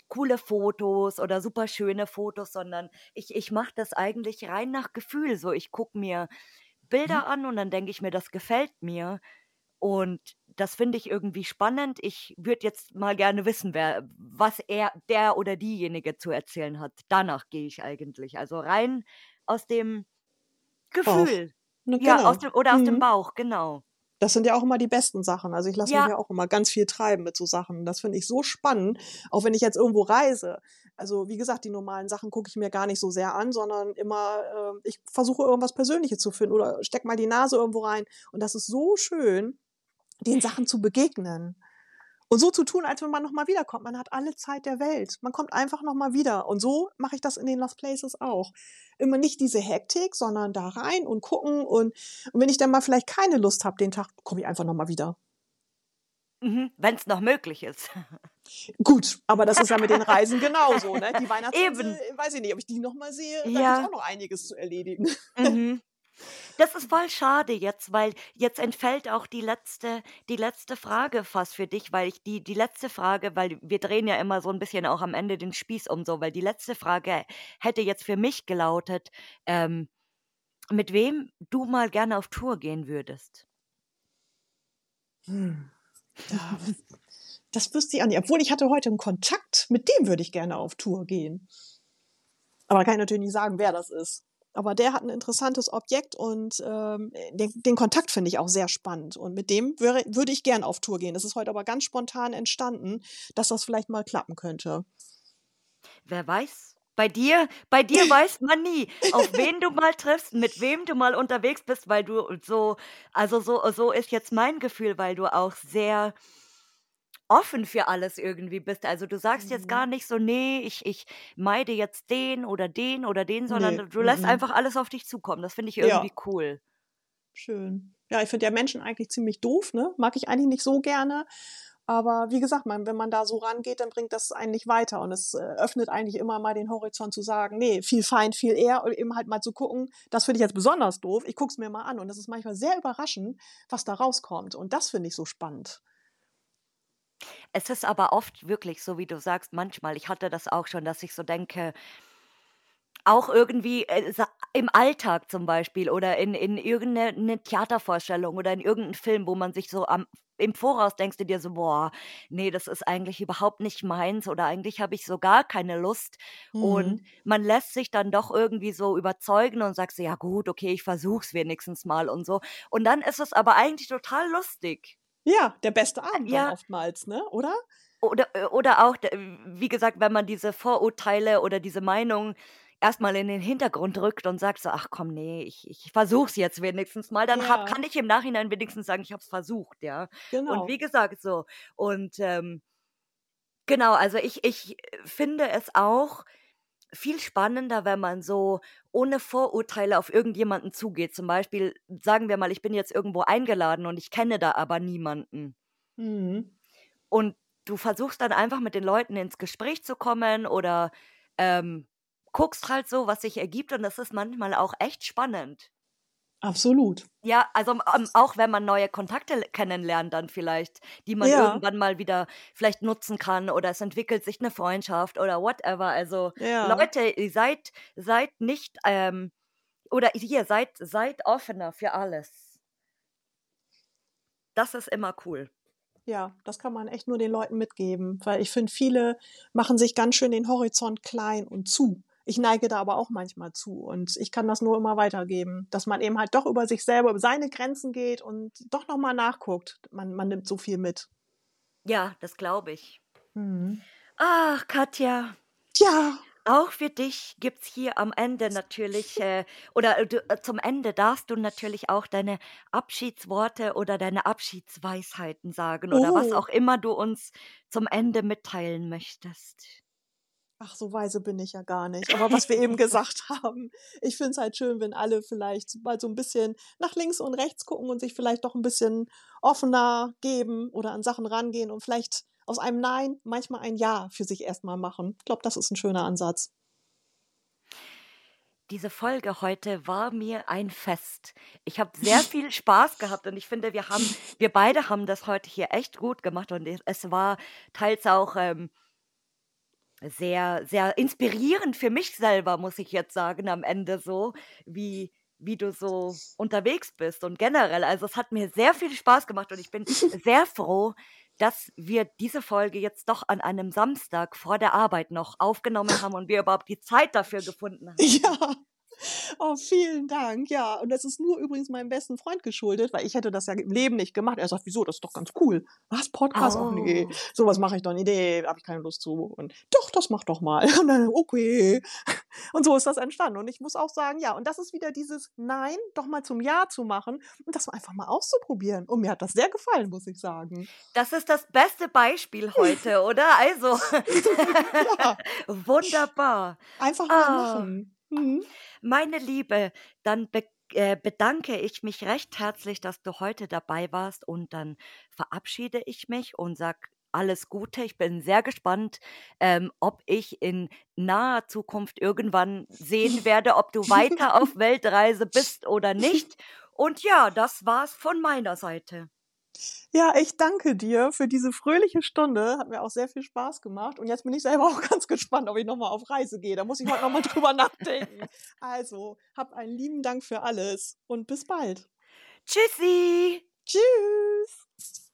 coole Fotos oder super schöne Fotos, sondern ich, ich mache das eigentlich rein nach Gefühl. So, ich gucke mir Bilder an und dann denke ich mir, das gefällt mir. Und das finde ich irgendwie spannend. Ich würde jetzt mal gerne wissen, wer, was er, der oder diejenige zu erzählen hat. Danach gehe ich eigentlich. Also rein aus dem Bauch. Gefühl. Na, ja, genau. aus dem, oder aus Mhm. dem Bauch, genau. Das sind ja auch immer die besten Sachen. Also ich lasse mich Ja, ja auch immer ganz viel treiben mit so Sachen. Das finde ich so spannend, auch wenn ich jetzt irgendwo reise. Also wie gesagt, die normalen Sachen gucke ich mir gar nicht so sehr an, sondern immer, äh, ich versuche irgendwas Persönliches zu finden oder steck mal die Nase irgendwo rein. Und das ist so schön, den Sachen zu begegnen. Und so zu tun, als wenn man nochmal wiederkommt. Man hat alle Zeit der Welt. Man kommt einfach nochmal wieder. Und so mache ich das in den Lost Places auch. Immer nicht diese Hektik, sondern da rein und gucken. Und, und wenn ich dann mal vielleicht keine Lust habe den Tag, komme ich einfach nochmal wieder. Mhm, wenn es noch möglich ist. Gut, aber das ist ja mit den Reisen genauso, ne? Die Weihnachtsinsel, weiß ich nicht, ob ich die nochmal sehe, da ja. gibt es auch noch einiges zu erledigen. Mhm. Das ist voll schade jetzt, weil jetzt entfällt auch die letzte, die letzte Frage fast für dich, weil ich die, die letzte Frage, weil wir drehen ja immer so ein bisschen auch am Ende den Spieß um so, weil die letzte Frage hätte jetzt für mich gelautet, ähm, mit wem du mal gerne auf Tour gehen würdest. Hm. Ja, das wüsste ich auch nicht, obwohl ich hatte heute einen Kontakt, mit dem würde ich gerne auf Tour gehen. Aber kann ich natürlich nicht sagen, wer das ist. Aber der hat ein interessantes Objekt und ähm, den, den Kontakt finde ich auch sehr spannend. Und mit dem wäre, würde ich gern auf Tour gehen. Das ist heute aber ganz spontan entstanden, dass das vielleicht mal klappen könnte. Wer weiß? Bei dir, bei dir weiß man nie, auf wen du mal triffst, mit wem du mal unterwegs bist, weil du so, also so, so ist jetzt mein Gefühl, weil du auch sehr offen für alles irgendwie bist. Also du sagst jetzt gar nicht so, nee, ich, ich meide jetzt den oder den oder den, sondern nee. du lässt Mhm. einfach alles auf dich zukommen. Das finde ich irgendwie ja. cool. Schön. Ja, ich finde ja Menschen eigentlich ziemlich doof, ne? Mag ich eigentlich nicht so gerne. Aber wie gesagt, man, wenn man da so rangeht, dann bringt das eigentlich weiter. Und es äh, öffnet eigentlich immer mal den Horizont zu sagen, nee, viel fein, viel eher. Und eben halt mal zu gucken, das finde ich jetzt besonders doof. Ich gucke es mir mal an. Und das ist manchmal sehr überraschend, was da rauskommt. Und das finde ich so spannend. Es ist aber oft wirklich so, wie du sagst, manchmal, ich hatte das auch schon, dass ich so denke, auch irgendwie äh, sa- im Alltag zum Beispiel oder in, in irgendeine Theatervorstellung oder in irgendeinen Film, wo man sich so am, im Voraus denkst du dir so, boah, nee, das ist eigentlich überhaupt nicht meins oder eigentlich habe ich so gar keine Lust. Mhm. Und man lässt sich dann doch irgendwie so überzeugen und sagt so, ja gut, okay, ich versuch's wenigstens mal und so. Und dann ist es aber eigentlich total lustig. Ja, der beste Abend ja. dann oftmals, ne? Oder? Oder, oder auch, wie gesagt, wenn man diese Vorurteile oder diese Meinung erstmal in den Hintergrund rückt und sagt so, ach komm, nee, ich, ich versuch's jetzt wenigstens mal, dann ja. hab, kann ich im Nachhinein wenigstens sagen, ich hab's versucht, ja. Genau. Und wie gesagt, so. Und ähm, genau, also ich, ich finde es auch viel spannender, wenn man so ohne Vorurteile auf irgendjemanden zugeht. Zum Beispiel, sagen wir mal, ich bin jetzt irgendwo eingeladen und ich kenne da aber niemanden. Mhm. Und du versuchst dann einfach mit den Leuten ins Gespräch zu kommen oder ähm, guckst halt so, was sich ergibt. Und das ist manchmal auch echt spannend. Absolut. Ja, also ähm, auch wenn man neue Kontakte kennenlernt dann vielleicht, die man ja. irgendwann mal wieder vielleicht nutzen kann oder es entwickelt sich eine Freundschaft oder whatever. Also ja. Leute, seid, seid nicht, ähm, oder hier, seid, seid offener für alles. Das ist immer cool. Ja, das kann man echt nur den Leuten mitgeben, weil ich finde, viele machen sich ganz schön den Horizont klein und zu. Ich neige da aber auch manchmal zu und ich kann das nur immer weitergeben, dass man eben halt doch über sich selber, über seine Grenzen geht und doch nochmal nachguckt. Man, man nimmt so viel mit. Ja, das glaube ich. Mhm. Ach, Katja. Ja. Auch für dich gibt es hier am Ende natürlich, äh, oder du, äh, zum Ende darfst du natürlich auch deine Abschiedsworte oder deine Abschiedsweisheiten sagen oder oh. was auch immer du uns zum Ende mitteilen möchtest. Ach, so weise bin ich ja gar nicht. Aber was wir eben gesagt haben, ich finde es halt schön, wenn alle vielleicht mal so ein bisschen nach links und rechts gucken und sich vielleicht doch ein bisschen offener geben oder an Sachen rangehen und vielleicht aus einem Nein manchmal ein Ja für sich erstmal machen. Ich glaube, das ist ein schöner Ansatz. Diese Folge heute war mir ein Fest. Ich habe sehr viel Spaß gehabt und ich finde, wir haben, wir beide haben das heute hier echt gut gemacht und es war teils auch ähm, sehr, sehr inspirierend für mich selber, muss ich jetzt sagen, am Ende so, wie... wie du so unterwegs bist und generell. Also es hat mir sehr viel Spaß gemacht und ich bin sehr froh, dass wir diese Folge jetzt doch an einem Samstag vor der Arbeit noch aufgenommen haben und wir überhaupt die Zeit dafür gefunden haben. Ja, oh, vielen Dank. Ja, und das ist nur übrigens meinem besten Freund geschuldet, weil ich hätte das ja im Leben nicht gemacht. Er sagt, wieso, das ist doch ganz cool. Was, Podcast? Oh, nee, sowas mache ich doch nicht. Nee, habe ich keine Lust zu. Und doch, das mach doch mal. Und dann, okay. Und so ist das entstanden. Und ich muss auch sagen, ja, und das ist wieder dieses Nein, doch mal zum Ja zu machen und das einfach mal auszuprobieren. Und mir hat das sehr gefallen, muss ich sagen. Das ist das beste Beispiel heute, oder? Also, ja. Wunderbar. Einfach mal ah. machen. Mhm. Meine Liebe, dann be- äh, bedanke ich mich recht herzlich, dass du heute dabei warst und dann verabschiede ich mich und sage alles Gute. Ich bin sehr gespannt, ähm, ob ich in naher Zukunft irgendwann sehen werde, ob du weiter auf Weltreise bist oder nicht. Und ja, das war's von meiner Seite. Ja, ich danke dir für diese fröhliche Stunde. Hat mir auch sehr viel Spaß gemacht. Und jetzt bin ich selber auch ganz gespannt, ob ich nochmal auf Reise gehe. Da muss ich heute nochmal drüber nachdenken. Also, hab einen lieben Dank für alles und bis bald. Tschüssi. Tschüss.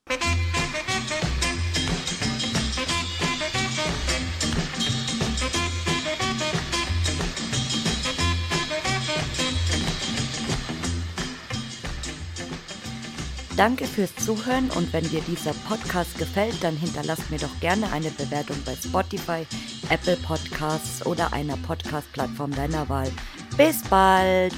Danke fürs Zuhören und wenn dir dieser Podcast gefällt, dann hinterlass mir doch gerne eine Bewertung bei Spotify, Apple Podcasts oder einer Podcast-Plattform deiner Wahl. Bis bald!